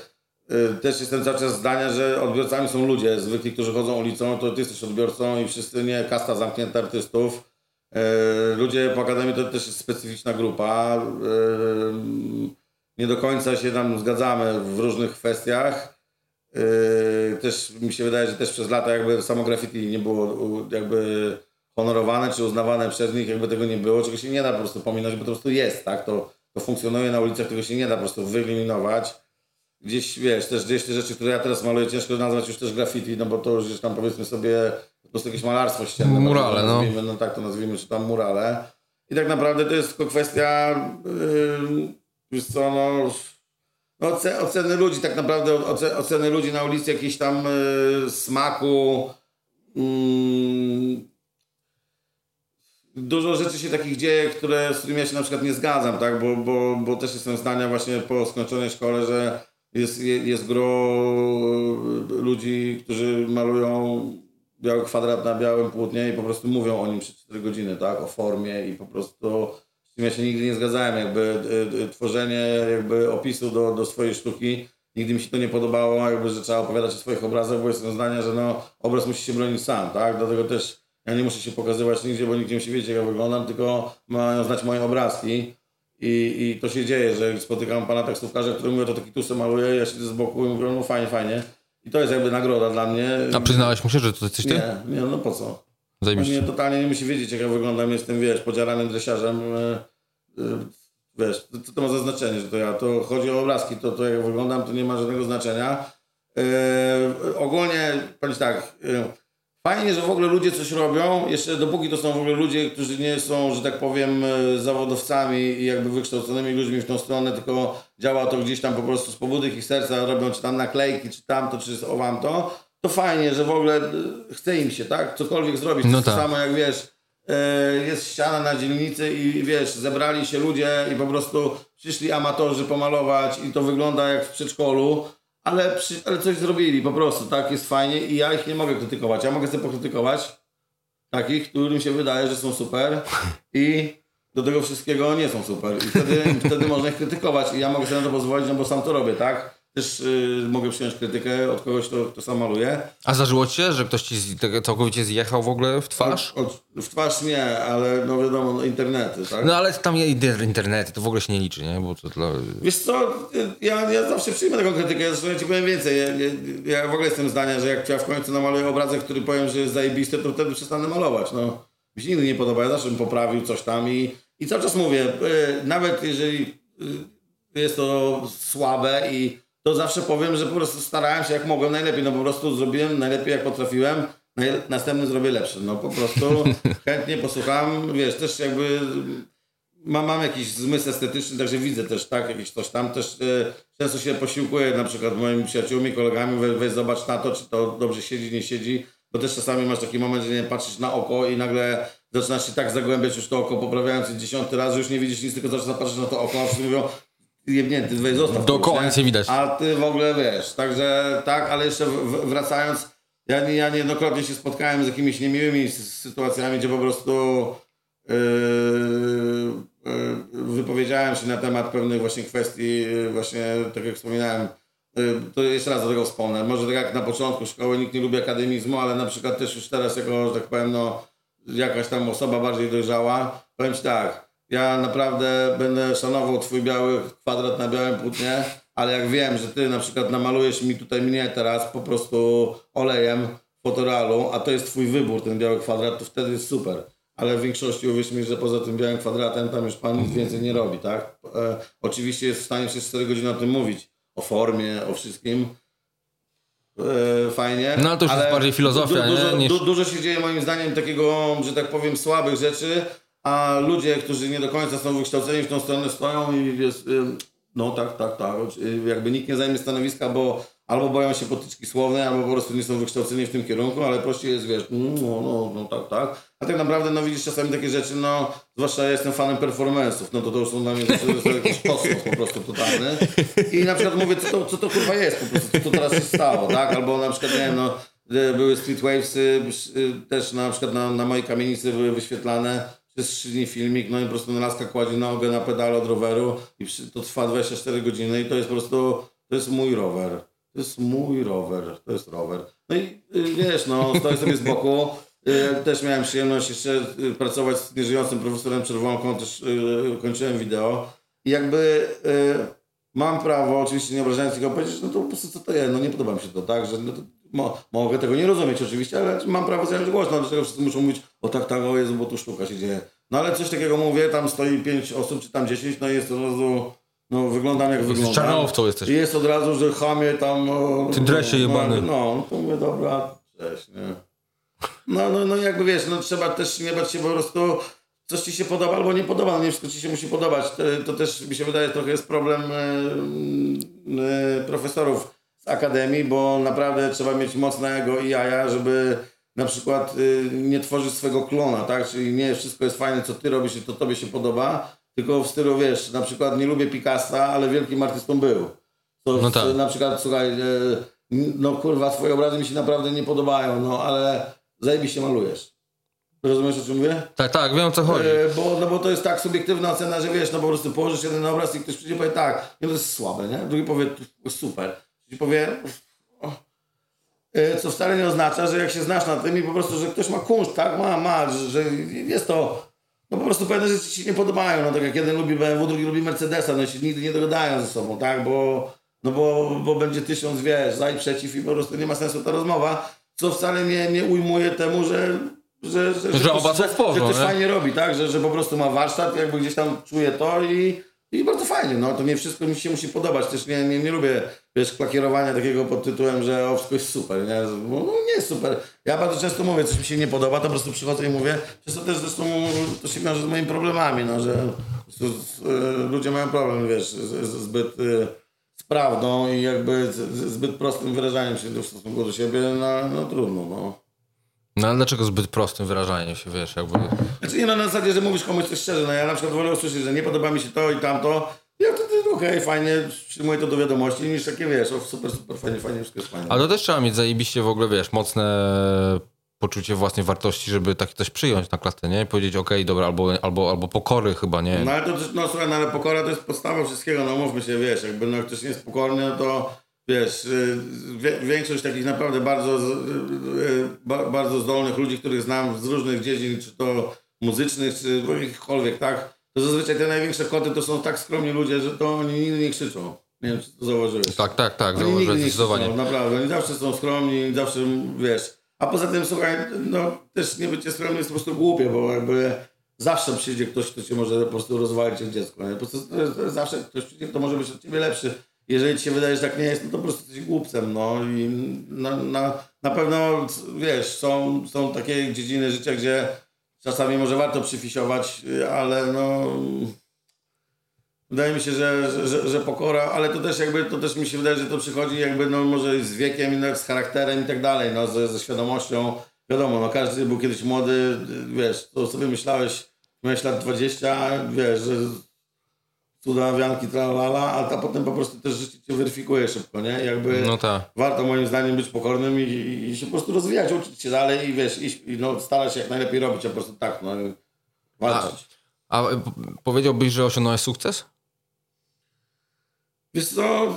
też jestem cały czas zdania, że odbiorcami są ludzie zwykli, którzy chodzą ulicą, to ty jesteś odbiorcą i wszyscy nie, kasta zamknięta artystów. Ludzie po akademii to też jest specyficzna grupa. Nie do końca się tam zgadzamy w różnych kwestiach. Też mi się wydaje, że też przez lata jakby samo graffiti nie było jakby honorowane czy uznawane przez nich, jakby tego nie było, czego się nie da po prostu pominąć, bo to po prostu jest, tak? To funkcjonuje na ulicach, tego się nie da po prostu wyeliminować. Gdzieś, wiesz, też gdzieś te rzeczy, które ja teraz maluję, ciężko nazwać już też graffiti, no bo to już gdzieś tam, powiedzmy sobie, po prostu jakieś malarstwo ścienne. Murale, no. Nazwijmy, no tak to nazwijmy, czy tam murale. I tak naprawdę to jest tylko kwestia, wiesz co, no oceny ludzi, tak naprawdę oceny ludzi na ulicy, jakiejś tam smaku. Dużo rzeczy się takich dzieje, z którymi ja się na przykład nie zgadzam, tak? Bo też jestem zdania właśnie po skończonej szkole, że jest gro ludzi, którzy malują biały kwadrat na białym płótnie i po prostu mówią o nim przez 4 godziny, tak? O formie i po prostu z tym ja się nigdy nie zgadzałem. Jakby tworzenie jakby opisu do swojej sztuki, nigdy mi się to nie podobało, jakby, że trzeba opowiadać o swoich obrazach, bo jestem zdania, że obraz musi się bronić sam, tak? Dlatego też ja nie muszę się pokazywać nigdzie, bo nikt nie musi wiedzieć, jak ja wyglądam, tylko mają znać moje obrazki. I to się dzieje, że spotykam pana taksówkarza, który mówi, to taki Tuse maluje, ja siedzę z boku i mówię, no fajnie, fajnie. I to jest jakby nagroda dla mnie. A przyznałeś mu się, że to jesteś ty? Nie, no po co? Zajebiście. Mnie totalnie nie musi wiedzieć, jak ja wyglądam, jestem, wiesz, podziaranym dresiarzem. Wiesz, co to ma za znaczenie, że to ja? To chodzi o obrazki, to jak ja wyglądam, to nie ma żadnego znaczenia. Ogólnie, powiem tak, fajnie, że w ogóle ludzie coś robią, jeszcze dopóki to są w ogóle ludzie, którzy nie są, że tak powiem, zawodowcami i jakby wykształconymi ludźmi w tą stronę, tylko działa to gdzieś tam po prostu z pobudy ich serca, robią czy tam naklejki, czy tamto, czy owamto, to fajnie, że w ogóle chce im się, tak, cokolwiek zrobić. No tak. To samo jak, wiesz, jest ściana na dzielnicy i, wiesz, zebrali się ludzie i po prostu przyszli amatorzy pomalować i to wygląda jak w przedszkolu. Ale coś zrobili po prostu, tak, jest fajnie i ja ich nie mogę krytykować. Ja mogę sobie pokrytykować takich, którym się wydaje, że są super i do tego wszystkiego nie są super. I wtedy można ich krytykować i ja mogę sobie na to pozwolić, no bo sam to robię, tak? Też mogę przyjąć krytykę od kogoś, kto sam maluje. A zdarzyło ci się, że ktoś ci całkowicie zjechał w ogóle w twarz? W twarz nie, ale no wiadomo, internety, tak? No ale tam internety, to w ogóle się nie liczy, nie? Bo to dla... Wiesz co, ja zawsze przyjmę taką krytykę, zresztą ja ci powiem więcej. Ja w ogóle jestem zdania, że jak ja w końcu namaluję obrazek, który powiem, że jest zajebisty, to wtedy przestanę malować, no. Mi się nigdy nie podoba, ja zawsze bym poprawił coś tam i cały czas mówię, nawet jeżeli jest to słabe to zawsze powiem, że po prostu starałem się jak mogłem najlepiej, no po prostu zrobiłem najlepiej jak potrafiłem, następny zrobię lepszy, no po prostu chętnie posłucham, wiesz, też jakby mam jakiś zmysł estetyczny, także widzę też, tak, jakieś coś tam, też często się posiłkuję na przykład moimi przyjaciółmi, kolegami, weź zobacz na to, czy to dobrze siedzi, nie siedzi, bo też czasami masz taki moment, że nie patrzysz na oko i nagle zaczynasz się tak zagłębiać już to oko, poprawiając się 10 raz, że już nie widzisz nic, tylko zaczynasz patrzeć na to oko, a wszyscy mówią, jebnięty, weź zostaw. Dookoła nic nie widać. A ty w ogóle, wiesz, także tak, ale jeszcze wracając, ja niejednokrotnie się spotkałem z jakimiś niemiłymi sytuacjami, gdzie po prostu wypowiedziałem się na temat pewnych właśnie kwestii, właśnie tak jak wspominałem, to jeszcze raz do tego wspomnę, może tak jak na początku szkoły nikt nie lubi akademizmu, ale na przykład też już teraz jako, że tak powiem, jakaś tam osoba bardziej dojrzała, powiem ci tak, ja naprawdę będę szanował twój biały kwadrat na białym płótnie, ale jak wiem, że ty na przykład namalujesz mi tutaj mnie teraz po prostu olejem fotorealu, a to jest twój wybór, ten biały kwadrat, to wtedy jest super. Ale w większości uwierz mi, że poza tym białym kwadratem tam już pan nic więcej nie robi, tak? Oczywiście jest w stanie przez 4 godziny o tym mówić, o formie, o wszystkim. Fajnie. No ale to już jest bardziej filozofia, nie? Dużo się dzieje moim zdaniem takiego, że tak powiem, słabych rzeczy, a ludzie, którzy nie do końca są wykształceni w tą stronę, stoją i jest, no tak, jakby nikt nie zajmie stanowiska, bo albo boją się potyczki słownej, albo po prostu nie są wykształceni w tym kierunku, ale prościej jest, wiesz, no tak. A tak naprawdę, widzisz czasami takie rzeczy, zwłaszcza ja jestem fanem performance'ów, to już są dla mnie jakiś kosmos po prostu totalny. I na przykład mówię, co to kurwa jest po prostu, co to teraz się stało, tak? Albo na przykład, były streetwavesy też na przykład na mojej kamienicy były wyświetlane, przez 3 dni filmik, i po prostu laska kładzie nogę na pedale od roweru i to trwa 24 godziny i to jest po prostu, to jest mój rower. No i wiesz, stoję sobie z boku, też miałem przyjemność jeszcze pracować z nieżyjącym profesorem Czerwonką, też kończyłem wideo i jakby mam prawo, oczywiście nie obrażając, tylko powiedzieć, to po prostu co to jest, nie podoba mi się to, tak, że Mogę tego nie rozumieć oczywiście, ale mam prawo zająć głos, no dlaczego wszyscy muszą mówić, o tak, tak, o Jezu, bo tu sztuka się dzieje. No ale coś takiego mówię, tam stoi 5 osób, czy tam 10, no i jest od razu, no wyglądam jak wyglądam. Z czarnowcą jesteś. I jest od razu, że chamie tam... Ty dresie jebany. No, to mówię, dobra, cześć, nie. No jakby wiesz, no trzeba też nie bać się po prostu, coś ci się podoba albo nie podoba, no nie wszystko ci się musi podobać. To też mi się wydaje, trochę jest problem profesorów z akademii, bo naprawdę trzeba mieć mocne ego i jaja, żeby na przykład nie tworzyć swego klona, tak? Czyli nie wszystko jest fajne, co ty robisz i to tobie się podoba, tylko w stylu, wiesz, na przykład nie lubię Picassa, ale wielkim artystą był. To no tak. Na przykład, słuchaj, no kurwa, twoje obrazy mi się naprawdę nie podobają, no ale zajebiście malujesz. Rozumiesz, o czym mówię? Tak, tak, wiem, o co chodzi. Bo to jest tak subiektywna ocena, że wiesz, no po prostu położysz jeden obraz i ktoś przyjdzie i powie tak, no to jest słabe, nie? Drugi powie super. Czyli powie, co wcale nie oznacza, że jak się znasz na tym i po prostu, że ktoś ma kunszt, tak? Ma, że jest to, no po prostu pewne rzeczy ci się nie podobają, no tak jak jeden lubi BMW, drugi lubi Mercedesa, no się nigdy nie dogadają ze sobą, tak? Bo będzie 1000, wiesz, za i przeciw i po prostu nie ma sensu ta rozmowa, co wcale nie ujmuje temu, że oba są w porządku, że ktoś fajnie robi, tak? Że po prostu ma warsztat, jakby gdzieś tam czuje to i bardzo fajnie, no to nie wszystko mi się musi podobać, też nie lubię, wiesz, klakierowania takiego pod tytułem, że wszystko jest super, nie? Bo no, nie jest super. Ja bardzo często mówię, coś mi się nie podoba, to po prostu przychodzę i mówię, często też zresztą to się wiąże z moimi problemami, no, że ludzie mają problem, wiesz, zbyt z prawdą i jakby zbyt prostym wyrażaniem się w stosunku do siebie, no trudno, no. No ale dlaczego zbyt prostym wyrażaniem się, wiesz, jakby... Znaczy nie, no na zasadzie, że mówisz komuś coś szczerze, no ja na przykład wolę usłyszeć, że nie podoba mi się to i tamto, ja wtedy okej, fajnie, przyjmuję to do wiadomości, niż takie, wiesz, super, fajnie, wszystko jest fajnie. A to też trzeba mieć zajebiście w ogóle, wiesz, mocne poczucie własnej wartości, żeby takie coś przyjąć na klatę, nie? I powiedzieć okej, dobra, albo pokory chyba, nie? No ale to, no słuchaj, no ale pokora to jest podstawa wszystkiego, no mówmy się, wiesz, jakby no ktoś nie jest pokorny, no to... Wiesz, większość takich naprawdę bardzo zdolnych ludzi, których znam z różnych dziedzin, czy to muzycznych, czy jakichkolwiek, tak? To zazwyczaj te największe koty to są tak skromni ludzie, że to oni nigdy nie krzyczą. Nie wiem, czy to zauważyłeś. Tak, zauważyłem, zdecydowanie. Naprawdę, oni zawsze są skromni, zawsze, wiesz. A poza tym, słuchaj, no też nie bycie skromny jest po prostu głupie, bo jakby zawsze przyjdzie ktoś, kto cię może po prostu rozwalić jak dziecko. Nie? Po prostu zawsze ktoś przyjdzie, kto może być od ciebie lepszy. Jeżeli ci się wydaje, że tak nie jest, no to po prostu jesteś głupcem, no i na pewno, wiesz, są takie dziedziny życia, gdzie czasami może warto przyfisiować, ale no, wydaje mi się, że pokora, ale to też jakby, to też mi się wydaje, że to przychodzi jakby, no może z wiekiem, z charakterem i tak dalej, no ze świadomością, wiadomo, no każdy był kiedyś młody, wiesz, to sobie miałeś lat 20, wiesz, że cudawianki, tralala, a ta potem po prostu też życie cię weryfikuje szybko, nie? Jakby no warto moim zdaniem być pokornym i się po prostu rozwijać, uczyć się dalej i wiesz, i starać się jak najlepiej robić, a po prostu tak, no walczyć. A powiedziałbyś, że osiągnąłeś sukces? Wiesz co,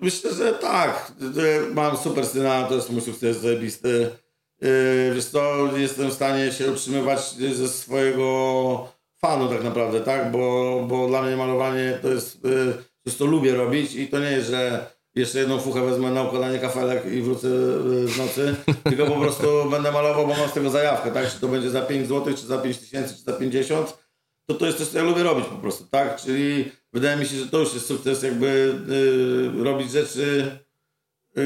myślę, że tak. Mam super syna, to jest mój sukces zajebisty. Wiesz co, jestem w stanie się utrzymywać ze swojego... fanu tak naprawdę, tak? Bo dla mnie malowanie to jest coś, co lubię robić i to nie jest, że jeszcze jedną fuchę wezmę na układanie kafelek i wrócę z nocy, tylko po prostu będę malował, bo mam z tego zajawkę, tak? Czy to będzie za 5 zł, czy za 5000, czy za 50, to jest coś, co ja lubię robić po prostu, tak? Czyli wydaje mi się, że to już jest sukces jakby robić rzeczy,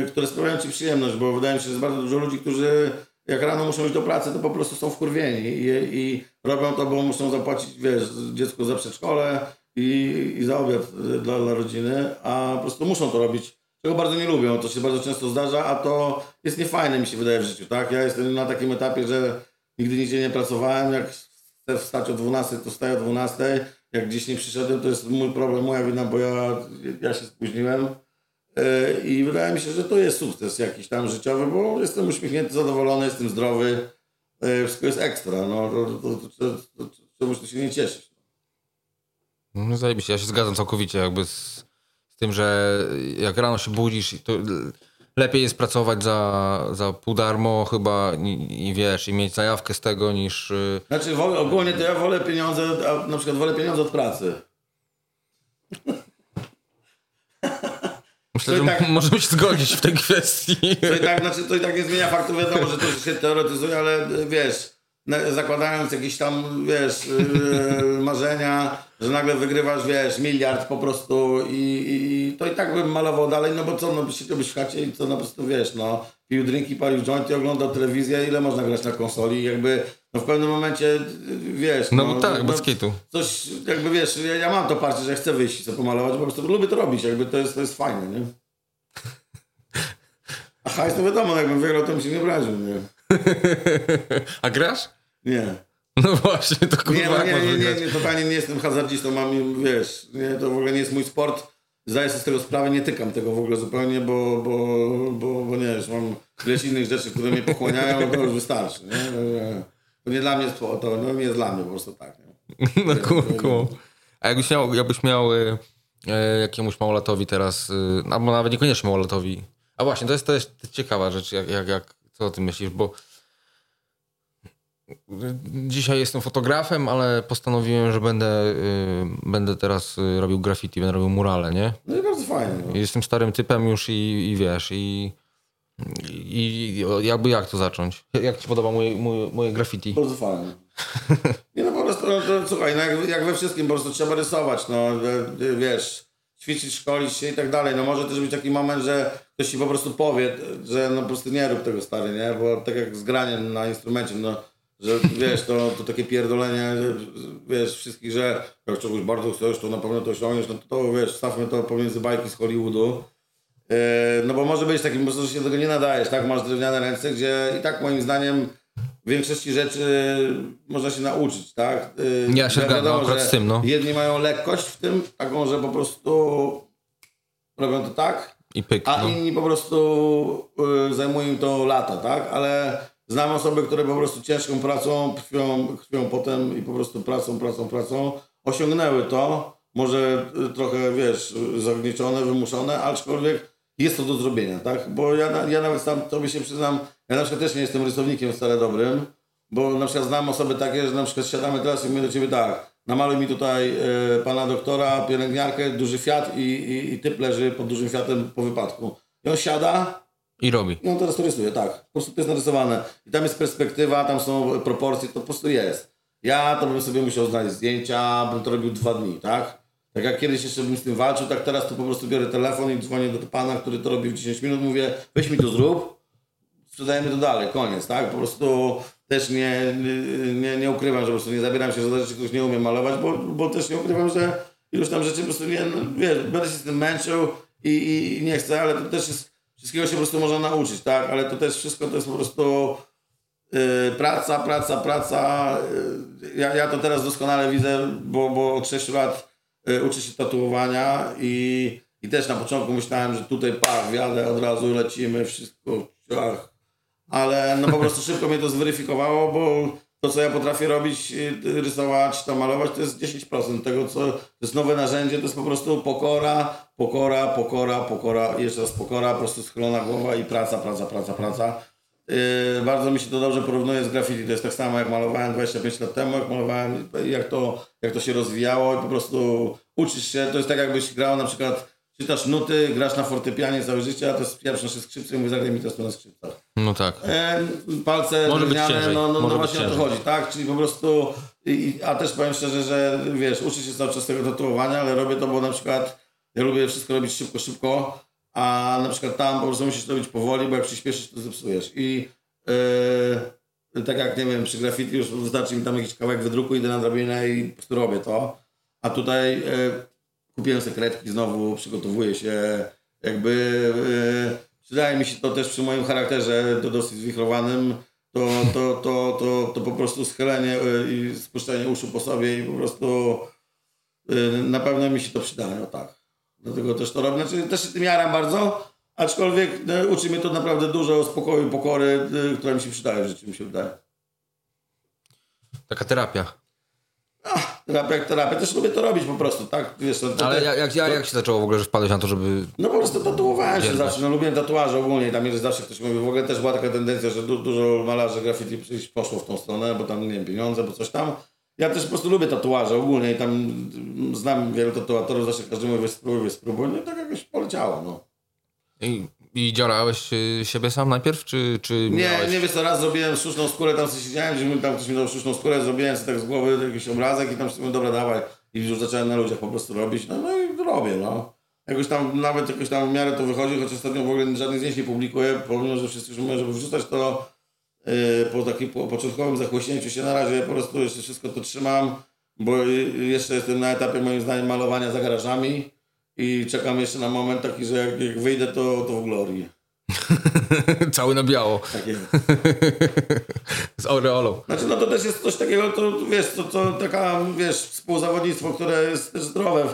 które sprawiają ci przyjemność, bo wydaje mi się, że jest bardzo dużo ludzi, którzy jak rano muszą iść do pracy, to po prostu są wkurwieni i robią to, bo muszą zapłacić, wiesz, dziecku za przedszkole i za obiad dla rodziny, a po prostu muszą to robić, czego bardzo nie lubią, to się bardzo często zdarza, a to jest niefajne, mi się wydaje, w życiu, tak? Ja jestem na takim etapie, że nigdy nigdzie nie pracowałem, jak chcę wstać o 12, to wstaję o 12, jak gdzieś nie przyszedłem, to jest mój problem, moja wina, bo ja się spóźniłem. I wydaje mi się, że to jest sukces jakiś tam życiowy, bo jestem uśmiechnięty, zadowolony, jestem zdrowy, wszystko jest ekstra, no to się nie cieszyć. No zajebiście, ja się zgadzam całkowicie jakby z tym, że jak rano się budzisz, to lepiej jest pracować za pół darmo chyba i wiesz, i mieć zajawkę z tego niż... Znaczy ogólnie to ja wolę pieniądze, a na przykład wolę pieniądze od pracy. Myślę, że tak, możemy się zgodzić w tej kwestii. To i tak nie zmienia faktu, wiadomo, że to się teoretyzuje, ale wiesz, zakładając jakieś tam, wiesz, marzenia, że nagle wygrywasz, wiesz, 1 miliard po prostu i to i tak bym malował dalej, no bo co, no siedziałbyś w chacie i co, no po prostu, wiesz, no, pił drinki, palił joint i oglądał telewizję, ile można grać na konsoli, jakby, no w pewnym momencie, wiesz, no tak, bez kitu. Coś, jakby, wiesz, ja mam to parcie, że chcę wyjść, chcę pomalować, po prostu lubię to robić, jakby to jest fajne, nie? A hajs, to wiadomo, jakbym wygrał, to bym się nie obraził, nie? A grasz? Nie. No właśnie, to kurwa, nie, totalnie nie jestem hazardzistą, mam, wiesz, nie, to w ogóle nie jest mój sport, zdaję sobie z tego sprawę, nie tykam tego w ogóle zupełnie, bo nie wiesz, mam ileś innych rzeczy, które mnie pochłaniają, to już wystarczy, nie? To nie dla mnie, to nie jest dla mnie, po prostu tak, nie? No kurwa. A jakbyś miał jakiemuś małolatowi teraz, albo nawet niekoniecznie małolatowi, a właśnie, to jest też ciekawa rzecz, jak co o tym myślisz, bo dzisiaj jestem fotografem, ale postanowiłem, że będę teraz robił graffiti, będę robił murale, nie? No i bardzo fajnie. No. Jestem starym typem już i wiesz, i jakby jak to zacząć? Jak ci podoba moje graffiti? Bardzo fajnie. Nie, no po prostu, no, to, słuchaj, no, jak we wszystkim, po prostu trzeba rysować, no wiesz, ćwiczyć, szkolić się i tak dalej. No może też być taki moment, że ktoś ci po prostu powie, że no po prostu nie rób tego, stary, nie? Bo tak jak z graniem na instrumencie, no że wiesz, to takie pierdolenie, wiesz, wszystkich, że jak czegoś bardzo chcesz, to na pewno to osiągniesz, no to wiesz, stawmy to pomiędzy bajki z Hollywoodu. No bo może być takim po prostu, że się tego nie nadajesz, tak? Masz drewniane ręce, gdzie i tak moim zdaniem w większości rzeczy można się nauczyć, tak? Ja się zgadzam akurat z tym, no. Jedni mają lekkość w tym, taką, że po prostu robią to tak, i pyk, a no. Inni po prostu zajmują im to lata, tak? Ale znam osoby, które po prostu ciężką pracą, krwią potem i po prostu pracą osiągnęły to. Może trochę, wiesz, zagnieczone, wymuszone, aczkolwiek jest to do zrobienia, tak? Bo ja nawet sam tobie się przyznam, ja na przykład też nie jestem rysownikiem wcale dobrym, bo na przykład znam osoby takie, że na przykład siadamy teraz i mówię do ciebie tak, namaluj mi tutaj pana doktora, pielęgniarkę, duży Fiat i typ leży pod dużym Fiatem po wypadku. I on siada i robi. I on teraz to rysuje, tak. Po prostu to jest narysowane. I tam jest perspektywa, tam są proporcje, to po prostu jest. Ja to bym sobie musiał znaleźć zdjęcia, bym to robił 2 dni, tak? Tak jak kiedyś jeszcze bym z tym walczył, tak teraz to po prostu biorę telefon i dzwonię do pana, który to robi w 10 minut, mówię, weź mi to zrób, sprzedajemy to dalej, koniec, tak? Po prostu też nie ukrywam, że po prostu nie zabieram się za rzeczy, których nie umiem malować, bo też nie ukrywam, że już tam rzeczy po prostu nie, no, wiesz, będę się z tym męczył i nie chcę, ale to też jest, wszystkiego się po prostu można nauczyć, tak? Ale to też wszystko to jest po prostu praca. Ja to teraz doskonale widzę, bo od 6 lat uczę się tatuowania i też na początku myślałem, że tutaj wjadę, od razu lecimy, wszystko, ale no po prostu szybko mnie to zweryfikowało, bo to co ja potrafię robić, rysować, to malować, to jest 10% tego, co to jest nowe narzędzie, to jest po prostu pokora, jeszcze raz pokora, po prostu schlona głowa i praca. Bardzo mi się to dobrze porównuje z graffiti, to jest tak samo jak malowałem 25 lat temu, jak malowałem, jak to się rozwijało i po prostu uczysz się, to jest tak jakbyś grał na przykład, czytasz nuty, grasz na fortepianie całe życie, a to ja przynoszę skrzypce i mówię, zagraj mi to na skrzypcach. No tak. Palce drewniane, no właśnie o to chodzi, tak? Czyli po prostu, a też powiem szczerze, że wiesz, uczę się cały czas tego tatuowania, ale robię to, bo na przykład ja lubię wszystko robić szybko, a na przykład tam po prostu musisz robić powoli, bo jak przyspieszysz, to zepsujesz. I tak jak, nie wiem, przy graffiti już wystarczy mi tam jakiś kawałek wydruku, idę na drabinę i po prostu robię to. A tutaj kupiłem sekretki, znowu przygotowuję się. Jakby przydaje mi się to też przy moim charakterze, to dosyć zwichrowanym, to po prostu schylenie i spuszczenie uszu po sobie i po prostu na pewno mi się to przyda, no tak. Dlatego też to robię. Znaczy, też się tym jaram bardzo, aczkolwiek uczy mnie to naprawdę dużo spokoju, pokory, która mi się przydaje w życiu, mi się wydaje. Taka terapia. Terapia. Też lubię to robić po prostu, tak? Wiesz, ale jak się zaczęło w ogóle, że wpadłeś na to, żeby... No po prostu tatuowałem się zawsze, no lubiłem tatuaże ogólnie, tam jest zawsze ktoś mówi, w ogóle też była taka tendencja, że dużo malarzy graffiti poszło w tą stronę, bo tam, nie wiem, pieniądze, bo coś tam. Ja też po prostu lubię tatuaże ogólnie i tam znam wielu tatuatorów, zawsze każdy mówi, spróbuj, no i tak jakoś poleciało, no. I działałeś siebie sam najpierw, czy nie, miałeś... Nie, wiesz co, raz zrobiłem sztuczną skórę, tam sobie siedziałem, że tam ktoś mi dał sztuczną skórę, zrobiłem sobie tak z głowy jakiś obrazek i tam sobie dobra, dawaj. I już zacząłem na ludziach po prostu robić, no i robię, no. Jakoś tam, nawet jakoś tam w miarę to wychodzi, choć ostatnio w ogóle żadnych zdjęć nie publikuję, pomimo, że wszyscy już mówią, żeby wrzucać to po takim początkowym zachłyśnięciu się na razie po prostu jeszcze wszystko to trzymam, bo jeszcze jestem na etapie moim zdaniem malowania za garażami. I czekam jeszcze na moment taki, że jak wyjdę, to w glorii. Cały na biało. Tak jest. Z aureolą. Znaczy, no to też jest coś takiego, to wiesz, to taka, wiesz, współzawodnictwo, które jest też zdrowe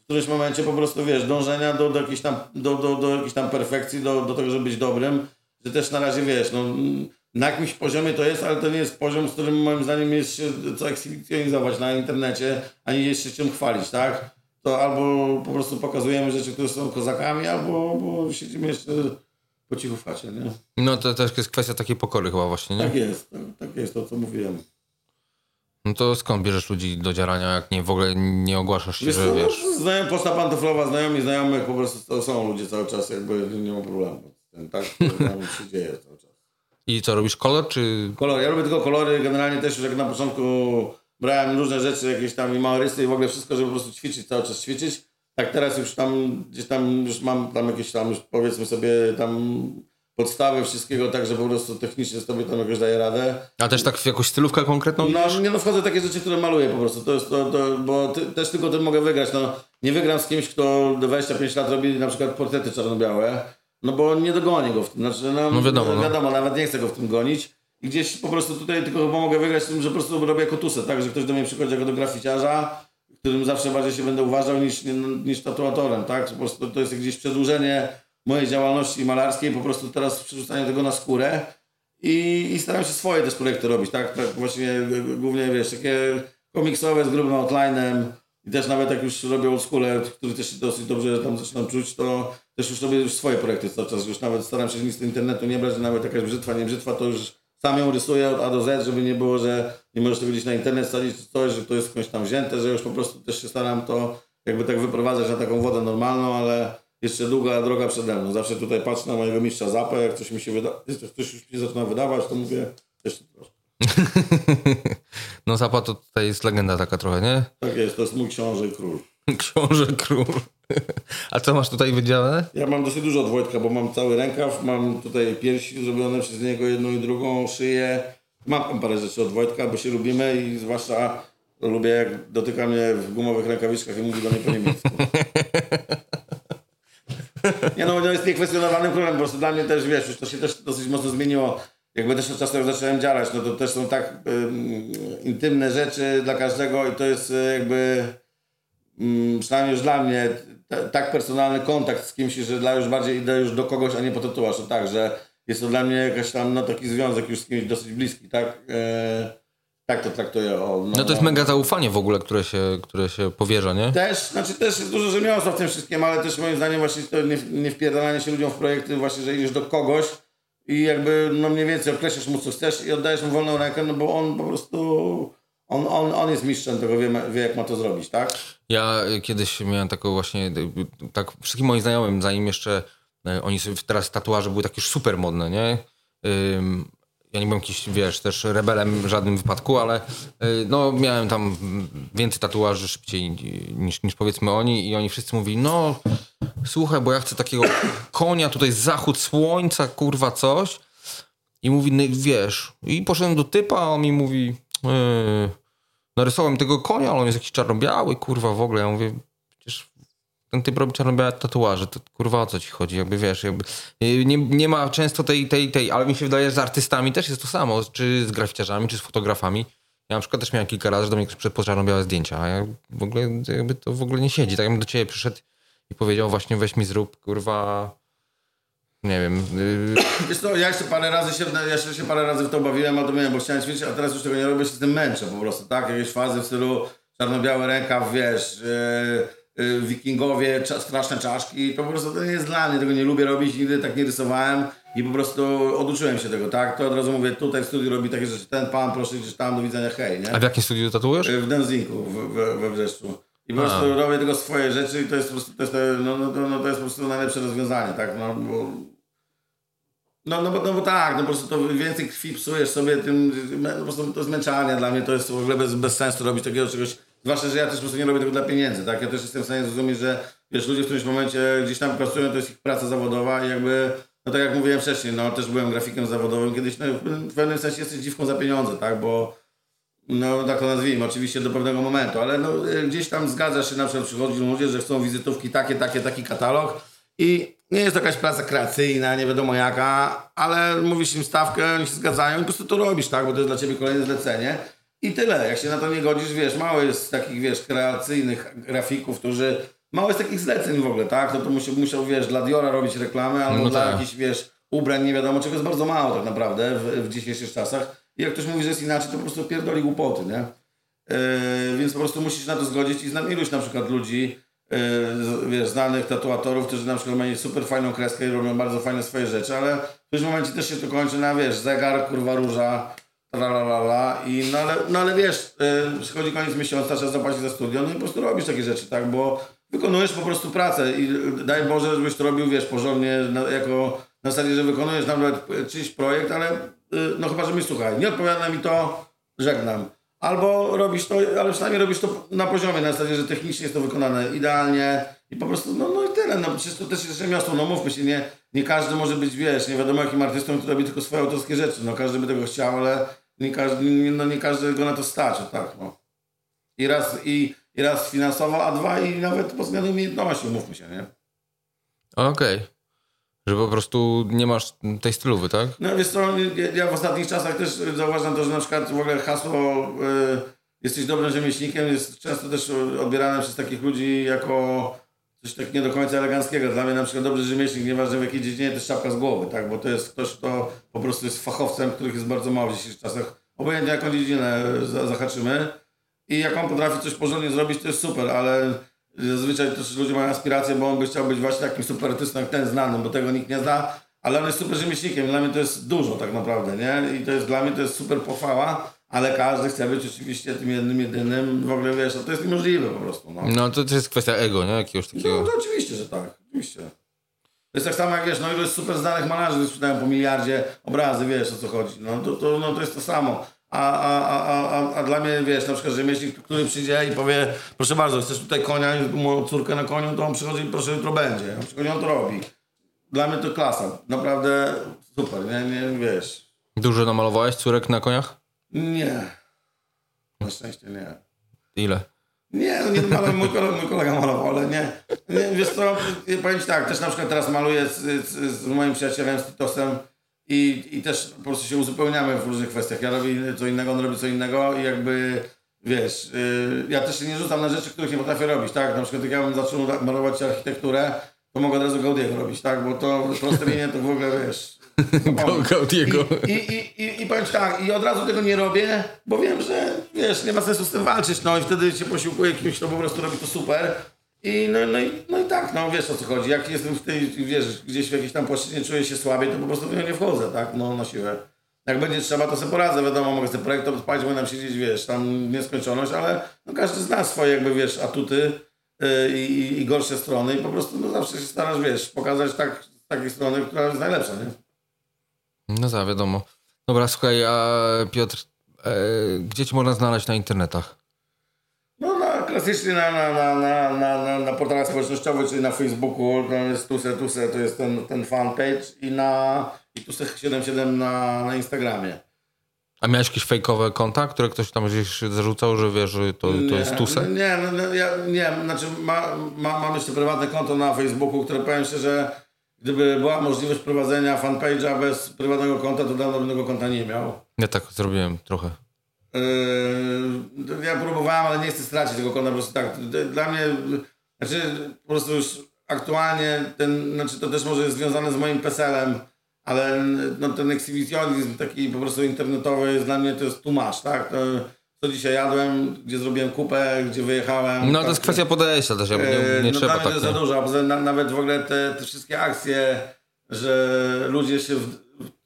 w którymś momencie po prostu, wiesz, dążenia do jakiejś tam, do jakiejś tam perfekcji, do tego, żeby być dobrym, że też na razie, wiesz, no na jakimś poziomie to jest, ale to nie jest poziom, z którym moim zdaniem jest się co ekshibicjonizować na internecie, ani jest się czym chwalić, tak? To albo po prostu pokazujemy rzeczy, które są kozakami, albo siedzimy jeszcze po cichu w chacie, nie? No to też jest kwestia takiej pokory chyba właśnie, nie? Tak jest, to co mówiłem. No to skąd bierzesz ludzi do dzierania, jak nie, w ogóle nie ogłaszasz się, wiesz, że wiesz? Znajomy, posta pantoflowa, znajomych, po prostu to są ludzie cały czas, jakby nie ma problemu. Tak się dzieje cały czas. I co, robisz kolor, czy...? Kolor, ja robię tylko kolory, generalnie też już jak na początku... Brałem różne rzeczy, jakieś tam i małe rysy i w ogóle wszystko, żeby po prostu ćwiczyć, cały czas ćwiczyć. Tak teraz już tam, gdzieś tam już mam tam jakieś tam już powiedzmy sobie tam podstawy wszystkiego, tak że po prostu technicznie sobie tam jakoś daję radę. A też tak w jakąś stylówkę konkretną? No nie, no wchodzę w takie rzeczy, które maluję po prostu, to jest to bo też tylko tym mogę wygrać, no nie wygram z kimś, kto 25 lat robi na przykład portrety czarno-białe, no bo nie dogonię go w tym, znaczy no wiadomo, nawet nie chcę go w tym gonić. I gdzieś po prostu tutaj tylko chyba mogę wygrać z tym, że po prostu robię jako Tuse, tak? Że ktoś do mnie przychodzi jako do graficiarza, którym zawsze bardziej się będę uważał niż tatuatorem, tak? Po prostu to jest gdzieś przedłużenie mojej działalności malarskiej, po prostu teraz przerzucanie tego na skórę i staram się swoje też projekty robić, tak? Tak właśnie głównie, wiesz, takie komiksowe z grubym outlinem i też nawet jak już robię old school'e, który też się dosyć dobrze tam zaczynam czuć, to też już robię już swoje projekty cały czas, już nawet staram się nic z internetu nie brać, nawet jakaś brzytwa, nie brzytwa, to już sam ją rysuję od A do Z, żeby nie było, że nie możesz tego gdzieś na internet wsadzić czy coś, że to jest skądś tam wzięte, że już po prostu też się staram to jakby tak wyprowadzać na taką wodę normalną, ale jeszcze długa droga przede mną. Zawsze tutaj patrzę na mojego mistrza Zapę, jak coś mi się wyda... jak coś już mi zaczyna wydawać, to mówię jeszcze troszkę. No Zapa to tutaj jest legenda taka trochę, nie? Tak jest, to jest mój książę i król. Książę król. A co masz tutaj wydzielone? Ja mam dosyć dużo od Wojtka, bo mam cały rękaw, mam tutaj piersi zrobione przez niego jedną i drugą, szyję. Mam tam parę rzeczy od Wojtka, bo się lubimy i zwłaszcza lubię jak dotyka mnie w gumowych rękawiczkach i mówi do mnie po niemiecku. Nie no, to jest niekwestionowany problem, po prostu dla mnie też, wiesz, już to się też dosyć mocno zmieniło. Jakby też od czasu jak zacząłem działać, no to też są tak intymne rzeczy dla każdego i to jest jakby... przynajmniej już dla mnie tak personalny kontakt z kimś, że dla już bardziej idę już do kogoś, a nie po tatuaż. To tak, że jest to dla mnie jakaś tam no, taki związek już z kimś dosyć bliski, tak? Tak to traktuję. No to jest mega zaufanie w ogóle, które się powierza, nie? Też, znaczy też jest dużo rzemiosła w tym wszystkim, ale też moim zdaniem właśnie to nie wpierdalanie się ludziom w projekty właśnie, że idziesz do kogoś i jakby no mniej więcej określasz mu co chcesz i oddajesz mu wolną rękę, no bo on po prostu... On jest mistrzem tego, wie jak ma to zrobić, tak? Ja kiedyś miałem taką właśnie, tak wszystkim moim znajomym, zanim jeszcze oni sobie teraz tatuaże były takie już super modne, nie? Ja nie byłem jakiś, wiesz, też rebelem w żadnym wypadku, ale no miałem tam więcej tatuaży szybciej niż powiedzmy oni i oni wszyscy mówili, no słuchaj, bo ja chcę takiego konia, tutaj zachód słońca, kurwa coś i mówi, no, wiesz, i poszedłem do typa, a on mi mówi... narysowałem tego konia, ale on jest jakiś czarno-biały, kurwa, w ogóle. Ja mówię, przecież ten typ robi czarno-białe tatuaże, to kurwa o co ci chodzi, jakby wiesz, jakby nie ma często tej, ale mi się wydaje, że z artystami też jest to samo, czy z graficiarzami, czy z fotografami. Ja na przykład też miałem kilka razy, że do mnie przyszedł czarno-białe zdjęcia, a ja w ogóle jakby to w ogóle nie siedzi. Tak jakbym do ciebie przyszedł i powiedział właśnie weź mi zrób, kurwa... Nie wiem. Wiesz co, ja jeszcze parę razy w to bawiłem, a to miałem, bo chciałem ćwiczyć, a teraz już tego nie robię, się z tym męczę po prostu, tak? Jakieś fazy w stylu czarno-biały rękaw, wiesz, wikingowie, straszne czaszki, to po prostu to nie jest dla mnie, tego nie lubię robić, nigdy tak nie rysowałem i po prostu oduczyłem się tego, tak? To od razu mówię, tutaj w studiu robi takie rzeczy, ten pan, proszę, gdzieś tam, do widzenia, hej, nie? A w jakim studiu tatuujesz? W Denzinku, we Wrzeszczu. I po prostu robię tylko swoje rzeczy i to jest po prostu, to jest po prostu najlepsze rozwiązanie, tak? No bo tak, no po prostu to więcej krwi psujesz sobie tym, no po prostu to zmęczanie dla mnie, to jest w ogóle bez sensu robić takiego czegoś, zwłaszcza, że ja też po prostu nie robię tego dla pieniędzy, tak? Ja też jestem w stanie zrozumieć, że wiesz, ludzie w którymś momencie gdzieś tam pracują, to jest ich praca zawodowa i jakby, no tak jak mówiłem wcześniej, no też byłem grafikiem zawodowym kiedyś, no w pewnym sensie jesteś dziwką za pieniądze, tak? Bo no tak to nazwijmy, oczywiście do pewnego momentu, ale no gdzieś tam zgadza się, na przykład przychodzi ludzie, że chcą wizytówki takie, taki katalog i nie jest to jakaś praca kreacyjna, nie wiadomo jaka, ale mówisz im stawkę, oni się zgadzają i po prostu to robisz, tak, bo to jest dla ciebie kolejne zlecenie i tyle. Jak się na to nie godzisz, wiesz, mało jest takich, wiesz, kreacyjnych grafików, którzy, mało jest takich zleceń w ogóle, tak, to musiał, wiesz, dla Diora robić reklamę albo no dla jakichś, wiesz, ubrań, nie wiadomo czego, jest bardzo mało tak naprawdę w dzisiejszych czasach. I jak ktoś mówi, że jest inaczej, to po prostu pierdoli głupoty, nie? Więc po prostu musisz na to zgodzić i znam iluś na przykład ludzi, wiesz, znanych tatuatorów, którzy na przykład mają super fajną kreskę i robią bardzo fajne swoje rzeczy, ale w którymś momencie też się to kończy na, wiesz, zegar, kurwa, róża, tralalala i no ale wiesz, przychodzi koniec miesiąca, trzeba zapłacić za studio, no i po prostu robisz takie rzeczy, tak? Bo wykonujesz po prostu pracę i daj Boże, żebyś to robił, wiesz, porządnie, na zasadzie, że wykonujesz nawet czyjś projekt, ale no chyba, że mi słuchaj, nie odpowiada mi to, żegnam. Albo robisz to, ale przynajmniej robisz to na poziomie, na zasadzie, że technicznie jest to wykonane idealnie i po prostu, no i tyle. No przecież to też jest rzemiosło, no mówmy się, nie każdy może być, wiesz, nie wiadomo jakim artystą, który robi tylko swoje autorskie rzeczy. No każdy by tego chciał, ale nie każdy go na to stać, tak no. I raz finansowo, a dwa i nawet pod względem umiejętności, mówmy się, nie? Okej. Okay. Że po prostu nie masz tej stylowy, tak? No wiesz co, ja w ostatnich czasach też zauważam to, że na przykład w ogóle hasło jesteś dobrym rzemieślnikiem jest często też odbierane przez takich ludzi jako coś tak nie do końca eleganckiego. Dla mnie na przykład dobry rzemieślnik, nieważne w jakiej dziedzinie, to jest czapka z głowy, tak? Bo to jest ktoś, kto po prostu jest fachowcem, których jest bardzo mało w dzisiejszych czasach. Obojętnie jaką dziedzinę zahaczymy i jak on potrafi coś porządnie zrobić, to jest super, ale zazwyczaj też ludzie mają aspiracje, bo on by chciał być właśnie takim super artystą jak ten znany, bo tego nikt nie zna, ale on jest super rzemieślnikiem. Dla mnie to jest dużo tak naprawdę, nie? I to jest dla mnie to jest super pochwała, ale każdy chce być oczywiście tym jednym, jedynym. W ogóle wiesz, to jest niemożliwe po prostu. No, no to też jest kwestia ego, nie? Jakiegoś takiego. No to oczywiście, że tak. Oczywiście. To jest tak samo jak wiesz, no ilu jest super znanych malarzy, którzy sprzedają po miliardzie obrazy, wiesz o co chodzi. No to jest to samo. A dla mnie, wiesz, na przykład rzemieślnik, który przyjdzie i powie, proszę bardzo, chcesz tutaj konia i moją córkę na koniu, to on przychodzi i proszę, jutro będzie. Na przykład on to robi. Dla mnie to klasa. Naprawdę super, nie wiesz. Dużo namalowałeś córek na koniach? Nie. Na szczęście nie. Ile? Nie, no nie mój kolega malował, ale nie. Wiesz co, powiem ci tak, też na przykład teraz maluję z moim przyjacielem, z Titosem, I też po prostu się uzupełniamy w różnych kwestiach. Ja robię co innego, on robi co innego i jakby, wiesz, ja też się nie rzucam na rzeczy, których nie potrafię robić, tak? Na przykład jak ja bym zaczął malować architekturę, to mogę od razu Gaudiego robić, tak? Bo to prostowienie to w ogóle, wiesz... Gaudiego. I powiem tak, i od razu tego nie robię, bo wiem, że, wiesz, nie ma sensu z tym walczyć, no i wtedy się posiłkuję kimś, kto po prostu robi to super. I tak, no wiesz o co chodzi, jak jestem w tej, wiesz, gdzieś w jakiejś tam płaszczyźnie czuję się słabiej, to po prostu w nią nie wchodzę, tak, no na siłę. Jak będzie trzeba, to sobie poradzę, wiadomo, mogę sobie projekt odpalić, bo nam siedzieć, wiesz, tam nieskończoność, ale no każdy zna swoje jakby, wiesz, atuty i gorsze strony i po prostu no zawsze się starasz, wiesz, pokazać tak, z takiej strony, która jest najlepsza, nie? No tak, wiadomo. Dobra, słuchaj, a Piotr, gdzie cię można znaleźć na internetach? Klasycznie na portalach społecznościowych, czyli na Facebooku, to jest tuse, to jest ten fanpage i tuse77 na Instagramie. A miałeś jakieś fejkowe konta, które ktoś tam gdzieś zarzucał, że wiesz, że to jest tuse? Mam jeszcze prywatne konto na Facebooku, które powiem szczerze, że gdyby była możliwość prowadzenia fanpage'a bez prywatnego konta, to dawno bym tego konta nie miał. Ja tak zrobiłem trochę. Ja próbowałem, ale nie chcę stracić tego konta, po prostu tak, dla mnie, znaczy po prostu już aktualnie, znaczy to też może jest związane z moim PESEL-em, ale no, ten ekshibicjonizm taki po prostu internetowy jest dla mnie, to jest tłumacz, tak, to, co dzisiaj jadłem, gdzie zrobiłem kupę, gdzie wyjechałem. No to jest tak, kwestia podejścia też, nie trzeba tak. No dla mnie to jest za dużo, nawet w ogóle te wszystkie akcje, że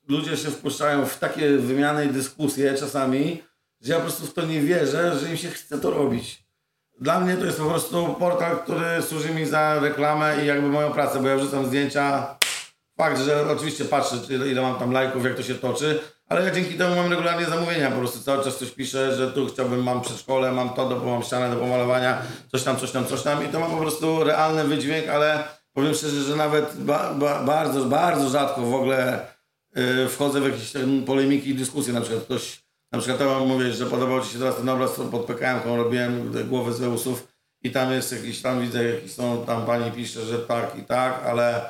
ludzie się wpuszczają w takie wymiany i dyskusje czasami, że ja po prostu w to nie wierzę, że im się chce to robić. Dla mnie to jest po prostu portal, który służy mi za reklamę i jakby moją pracę, bo ja wrzucam zdjęcia. Fakt, że oczywiście patrzę, ile mam tam lajków, jak to się toczy, ale ja dzięki temu mam regularnie zamówienia, po prostu cały czas coś piszę, że tu chciałbym, mam przedszkole, mam to, mam ścianę do pomalowania, coś tam i to ma po prostu realny wydźwięk, ale powiem szczerze, że nawet bardzo rzadko w ogóle wchodzę w jakieś polemiki i dyskusje, na przykład ktoś, na przykład to wam mówię, że podobał ci się teraz ten obraz pod Pekajanką, robiłem głowę Zeusów i tam jest jakiś, tam widzę jakieś są, tam pani pisze, że tak i tak, ale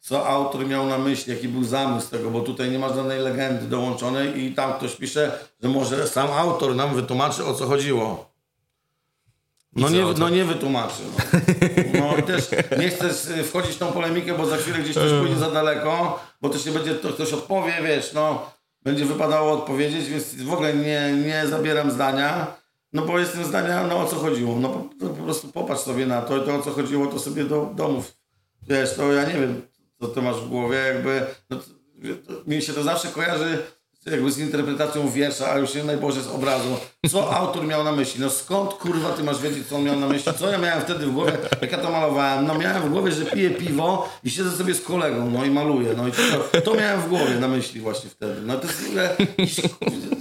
co autor miał na myśli, jaki był zamysł tego, bo tutaj nie ma żadnej legendy dołączonej i tam ktoś pisze, że może sam autor nam wytłumaczy, o co chodziło. No nie wytłumaczy. No też nie chcesz wchodzić w tą polemikę, bo za chwilę gdzieś ktoś pójdzie za daleko, bo też nie będzie, ktoś odpowie, wiesz, no będzie wypadało odpowiedzieć, więc w ogóle nie zabieram zdania, no bo jestem zdania, no o co chodziło, no po prostu popatrz sobie na to i to o co chodziło, to sobie do domów, wiesz, to ja nie wiem, co ty masz w głowie, jakby no, mi się to zawsze kojarzy jakby z interpretacją wiersza, a już nie najboże z obrazu. Co autor miał na myśli? No skąd kurwa ty masz wiedzieć, co on miał na myśli? Co ja miałem wtedy w głowie? Jak ja to malowałem? No miałem w głowie, że piję piwo i siedzę sobie z kolegą, no i maluję. No i to miałem w głowie na myśli właśnie wtedy. No to jest w ogóle,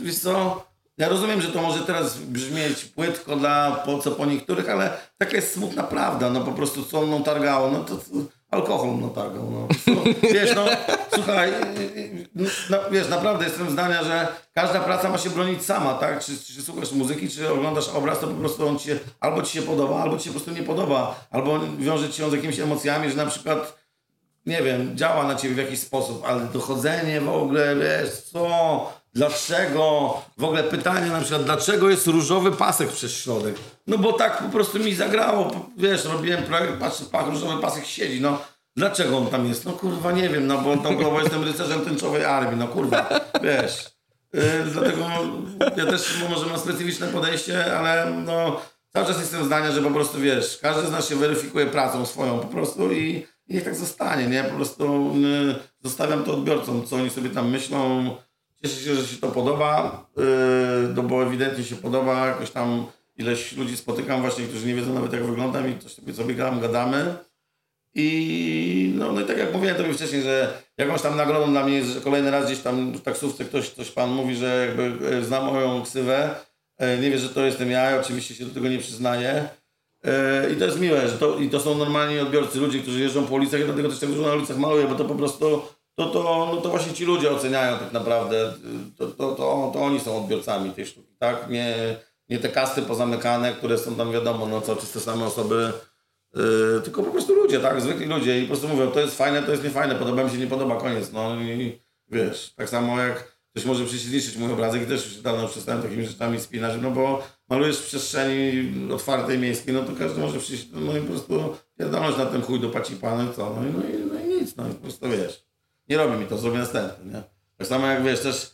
wiesz co? Ja rozumiem, że to może teraz brzmieć płytko po niektórych, ale taka jest smutna prawda. No po prostu co mną targało, no to alkohol natargał, no. Wiesz, no, słuchaj, no, wiesz, naprawdę jestem zdania, że każda praca ma się bronić sama, tak? Czy słuchasz muzyki, czy oglądasz obraz, to po prostu on ci się, albo ci się podoba, albo ci się po prostu nie podoba, albo wiąże ci się z jakimiś emocjami, że na przykład, nie wiem, działa na ciebie w jakiś sposób, ale dochodzenie w ogóle, wiesz, co... Dlaczego? W ogóle pytanie na przykład, dlaczego jest różowy pasek przez środek? No bo tak po prostu mi zagrało, wiesz, robiłem projekt, patrzę, różowy pasek siedzi, no dlaczego on tam jest? No kurwa nie wiem, no bo tam głową jestem rycerzem tęczowej armii, no kurwa, wiesz. Dlatego ja też może mam specyficzne podejście, ale no cały czas jestem zdania, że po prostu wiesz, każdy z nas się weryfikuje pracą swoją po prostu i niech tak zostanie, nie? Po prostu zostawiam to odbiorcom, co oni sobie tam myślą. Cieszę się, że się to podoba, no bo ewidentnie się podoba, jakoś tam ileś ludzi spotykam właśnie, którzy nie wiedzą nawet jak wyglądam i coś sobie gadamy. I no i tak jak mówiłem tobie wcześniej, że jakąś tam nagrodą dla mnie jest, że kolejny raz gdzieś tam w taksówce ktoś pan mówi, że jakby zna moją ksywę, nie wie, że to jestem ja i oczywiście się do tego nie przyznaję. I to jest miłe, że to są normalni odbiorcy, ludzie, którzy jeżdżą po ulicach i dlatego też tak dużo na ulicach maluję, bo to po prostu... No to właśnie ci ludzie oceniają tak naprawdę, to oni są odbiorcami tej sztuki, tak? Nie te kasty pozamykane, które są tam wiadomo, no co, czy te same osoby, tylko po prostu ludzie, tak? Zwykli ludzie i po prostu mówią, to jest fajne, to jest niefajne, podoba mi się, nie podoba, koniec, no i wiesz, tak samo jak ktoś może przyjść zniszczyć mój obrazek i też już dawno przestałem takimi rzeczami spinać, no bo malujesz w przestrzeni otwartej, miejskiej, no to każdy może przyjść, no i po prostu pierdolność na ten chuj do pacipa, no i co, no i nic, no i po prostu wiesz. Nie robi mi to, zrobię następny, nie? Tak samo jak wiesz, też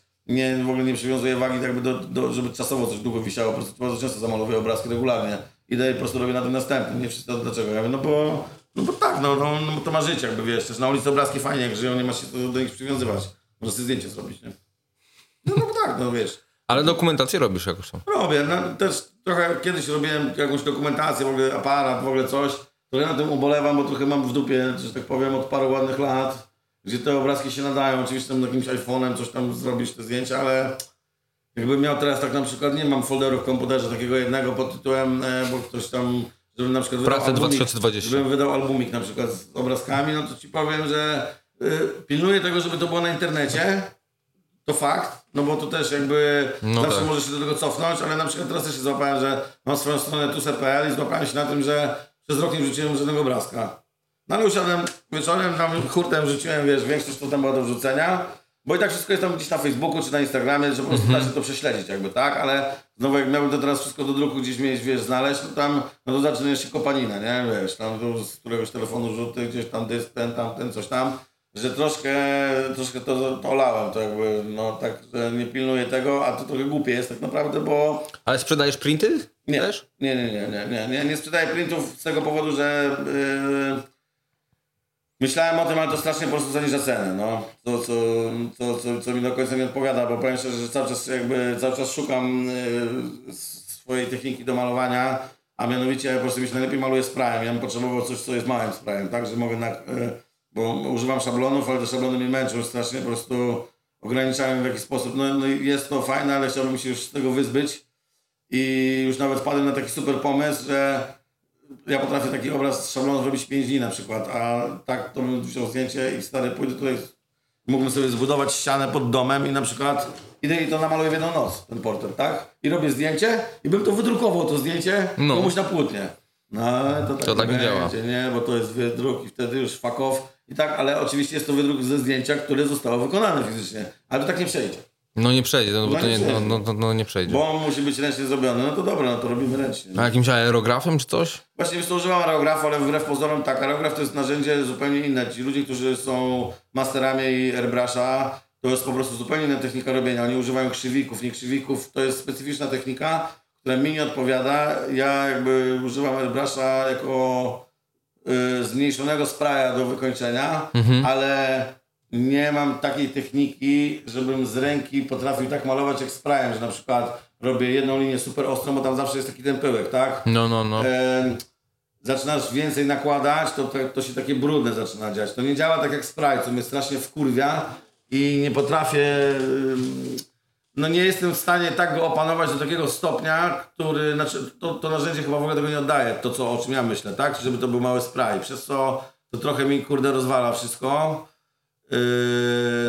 w ogóle nie przywiązuję wagi, jakby żeby czasowo coś długo wisiało, po prostu bardzo często zamalowuję obrazki regularnie. Idę i po prostu robię na tym następnym, nie wszyscy dlaczego. Ja mówię, no bo tak, no to ma życie, jakby wiesz, też na ulicy obrazki fajnie, jak żyją, nie masz się do nich przywiązywać. Możesz sobie zdjęcie zrobić, nie? No bo tak, no wiesz. Ale dokumentację robisz jakoś tam? Robię, no też trochę kiedyś robiłem jakąś dokumentację, w ogóle aparat, w ogóle coś. Trochę na tym ubolewam, bo trochę mam w dupie, że tak powiem, od paru ładnych lat. Gdzie te obrazki się nadają, oczywiście tam jakimś iPhone'em coś tam zrobić te zdjęcia, ale jakbym miał teraz tak na przykład, nie mam folderu w komputerze takiego jednego pod tytułem, bo ktoś tam, żebym na przykład wydał albumik, 2020. Żebym wydał albumik na przykład z obrazkami, no to ci powiem, że pilnuję tego, żeby to było na internecie, to fakt, no bo to też jakby zawsze tak. Możesz się do tego cofnąć, ale na przykład teraz też się złapałem, że mam swoją stronę tuse.pl i złapałem się na tym, że przez rok nie wrzuciłem żadnego obrazka. No ale usiadłem wieczorem, tam hurtem rzuciłem, wiesz, większość to tam była do wrzucenia, bo i tak wszystko jest tam gdzieś na Facebooku czy na Instagramie, że po prostu da się to prześledzić jakby, tak? Ale znowu jak miałbym to teraz wszystko do druku gdzieś mieć, wiesz, znaleźć, to tam, no to zaczyna się kopanina, nie? Wiesz, tam z któregoś telefonu rzuty, gdzieś tam dysk, ten, tamten, coś tam, że troszkę to olałem, to jakby, no tak, że nie pilnuję tego, a to trochę głupie jest tak naprawdę, bo... Ale sprzedajesz printy? Nie, też? Nie sprzedaję printów z tego powodu, że... Myślałem o tym, ale to strasznie po prostu zaniża cenę, no. To co mi do końca nie odpowiada, bo powiem szczerze, że cały czas szukam swojej techniki do malowania, A mianowicie ja po prostu mi się najlepiej maluję sprayem. Ja bym potrzebował coś, co jest małym sprayem, tak? Że mogę, bo używam szablonów, ale te szablony mnie męczą strasznie, po prostu ograniczają w jakiś sposób. No jest to fajne, ale chciałbym się już z tego wyzbyć. I już nawet padłem na taki super pomysł, że ja potrafię taki obraz z szablonów robić 5 dni na przykład, a tak to bym wziął zdjęcie i stary pójdę tutaj, mógłbym sobie zbudować ścianę pod domem i na przykład idę i to namaluję w jedną noc, ten portret, tak? I robię zdjęcie i bym to wydrukował, to zdjęcie komuś na płótnie. No ale to tak nie działa. Nie, bo to jest wydruk i wtedy już fuck off i tak, ale oczywiście jest to wydruk ze zdjęcia, które zostało wykonane fizycznie, ale to tak nie przejdzie. No nie przejdzie, no bo to nie, nie przejdzie. Bo on musi być ręcznie zrobiony, no to dobra, no to robimy ręcznie. A jakimś aerografem czy coś? Właśnie wiesz, to używam aerografu, ale wbrew pozorom tak, aerograf to jest narzędzie zupełnie inne. Ci ludzie, którzy są masterami airbrusha, to jest po prostu zupełnie inna technika robienia. Oni używają krzywików, nie krzywików, to jest specyficzna technika, która mi nie odpowiada. Ja jakby używam airbrusha jako zmniejszonego spraya do wykończenia, ale... nie mam takiej techniki, żebym z ręki potrafił tak malować jak sprayem, że na przykład robię jedną linię super ostrą, bo tam zawsze jest taki ten pyłek, tak? Zaczynasz więcej nakładać, to się takie brudne zaczyna dziać. To nie działa tak jak spray, co mnie strasznie wkurwia i nie potrafię... No nie jestem w stanie tak go opanować do takiego stopnia, który... Znaczy, to narzędzie chyba w ogóle tego nie oddaje, o czym ja myślę, tak? Żeby to był mały spray, przez co to trochę mi kurde rozwala wszystko.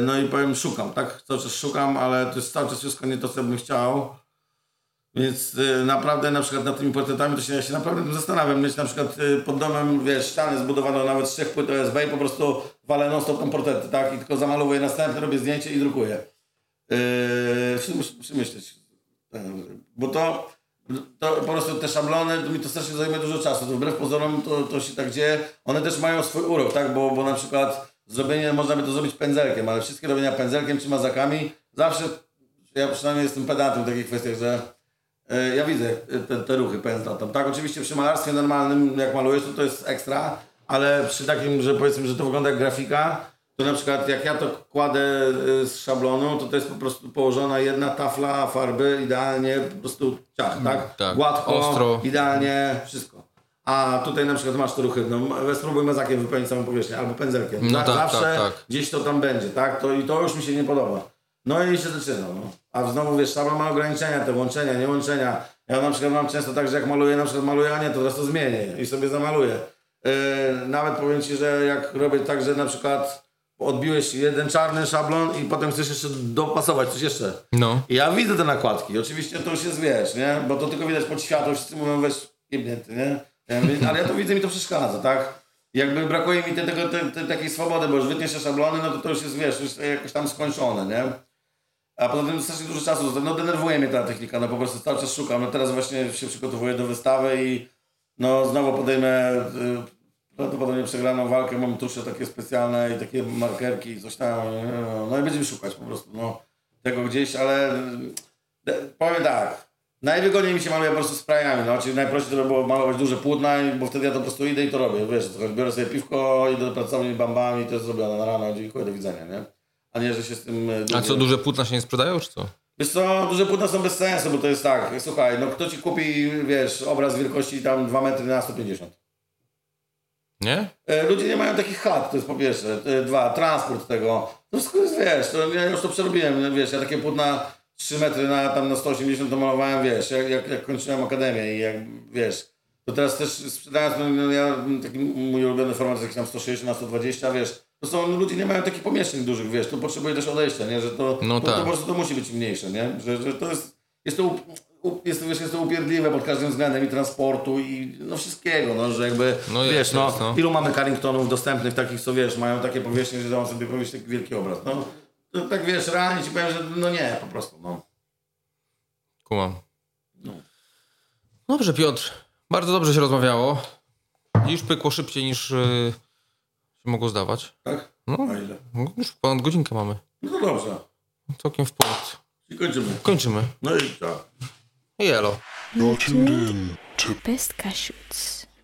No i powiem, szukam, tak? Cały czas szukam, ale to jest cały czas wszystko nie to, co bym chciał. Więc naprawdę na przykład nad tymi portretami to ja się naprawdę zastanawiam. Mieć na przykład pod domem, wiesz, ścianę zbudowaną nawet z 3 płyt OSB i po prostu walę non-stop tam portrety, tak? I tylko zamalowuję następne, robię zdjęcie i drukuję. Muszę myśleć. Bo to po prostu te szablony, to mi to strasznie zajmuje dużo czasu. To wbrew pozorom to się tak dzieje. One też mają swój urok, tak? Bo na przykład zrobienie, można by to zrobić pędzelkiem, ale wszystkie robienia pędzelkiem czy mazakami, zawsze, ja przynajmniej jestem pedantem w takich kwestiach, że ja widzę te ruchy pędzla tam, tak? Oczywiście przy malarstwie normalnym, jak malujesz, to jest ekstra, ale przy takim, że powiedzmy, że to wygląda jak grafika, to na przykład jak ja to kładę z szablonu, to jest po prostu położona jedna tafla farby, idealnie po prostu ciach, tak? Gładko, ostro, idealnie, wszystko. A tutaj na przykład masz te ruchy, spróbuj mazakiem wypełnić samą powierzchnię, albo pędzelkiem. Zawsze gdzieś to tam będzie, tak? I to już mi się nie podoba. No i się zaczyna, no. A znowu wiesz, szablon ma ograniczenia, te łączenia, nie łączenia. Ja na przykład mam często tak, że jak maluję, na przykład maluję, a nie, to teraz to zmienię i sobie zamaluję. Nawet powiem ci, że jak robię tak, że na przykład odbiłeś jeden czarny szablon i potem chcesz jeszcze dopasować coś jeszcze. No. I ja widzę te nakładki, oczywiście to już jest, wiesz, nie? Bo to tylko widać pod światło, wszyscy mówią, weź, jebnięty, nie? Ale ja to widzę, mi to przeszkadza, tak? Jakby brakuje mi takiej swobody, bo już wytniesz te szablony, no to już jest, wiesz, już jakoś tam skończone, nie? A poza tym strasznie dużo czasu, denerwuje mnie ta technika, po prostu cały czas szukam. Teraz właśnie się przygotowuję do wystawy i znowu podejmę prawdopodobnie przegraną walkę, mam tusze takie specjalne i takie markerki i coś tam, i będziemy szukać po prostu, tego gdzieś, ale powiem tak. Najwygodniej mi się maluje po prostu sprayami, czyli najprościej to by było malować duże płótna, bo wtedy ja to po prostu idę i to robię, wiesz, biorę sobie piwko, idę do pracowni bambami i to jest zrobione na rano, dziękuję, do widzenia, nie? A nie, że się z tym... A co, duże płótna się nie sprzedają, czy co? Wiesz co, duże płótna są bez sensu, bo to jest tak, słuchaj, kto ci kupi, wiesz, obraz wielkości tam 2 metry na 150? Nie? Ludzie nie mają takich chat, to jest po pierwsze, dwa, transport tego, to wszystko jest, wiesz, ja już to przerobiłem, wiesz, ja takie płótna... 3 metry na 180 to malowałem, wiesz, jak kończyłem akademię i jak, wiesz, to teraz też sprzedając, taki mój ulubiony format jest tam 160 na 120, wiesz, to są, ludzie nie mają takich pomieszczeń dużych, wiesz, to potrzebuje też odejścia, nie, że to po prostu to musi być mniejsze, nie, że to jest to upierdliwe pod każdym względem i transportu i wszystkiego, że jakby, wiesz, ilu mamy Carringtonów dostępnych takich, co, wiesz, mają takie powierzchnie, że dałam sobie powiedzieć taki wielki obraz, To tak wiesz, realnie ci powiem, że nie, po prostu, Kumam. Dobrze, Piotr. Bardzo dobrze się rozmawiało. Już pykło szybciej niż się mogło zdawać. Tak? A ile? Już ponad godzinkę mamy. No dobrze. Całkiem w porządku. I kończymy. No i tak. Jelo. Pestka Shoots.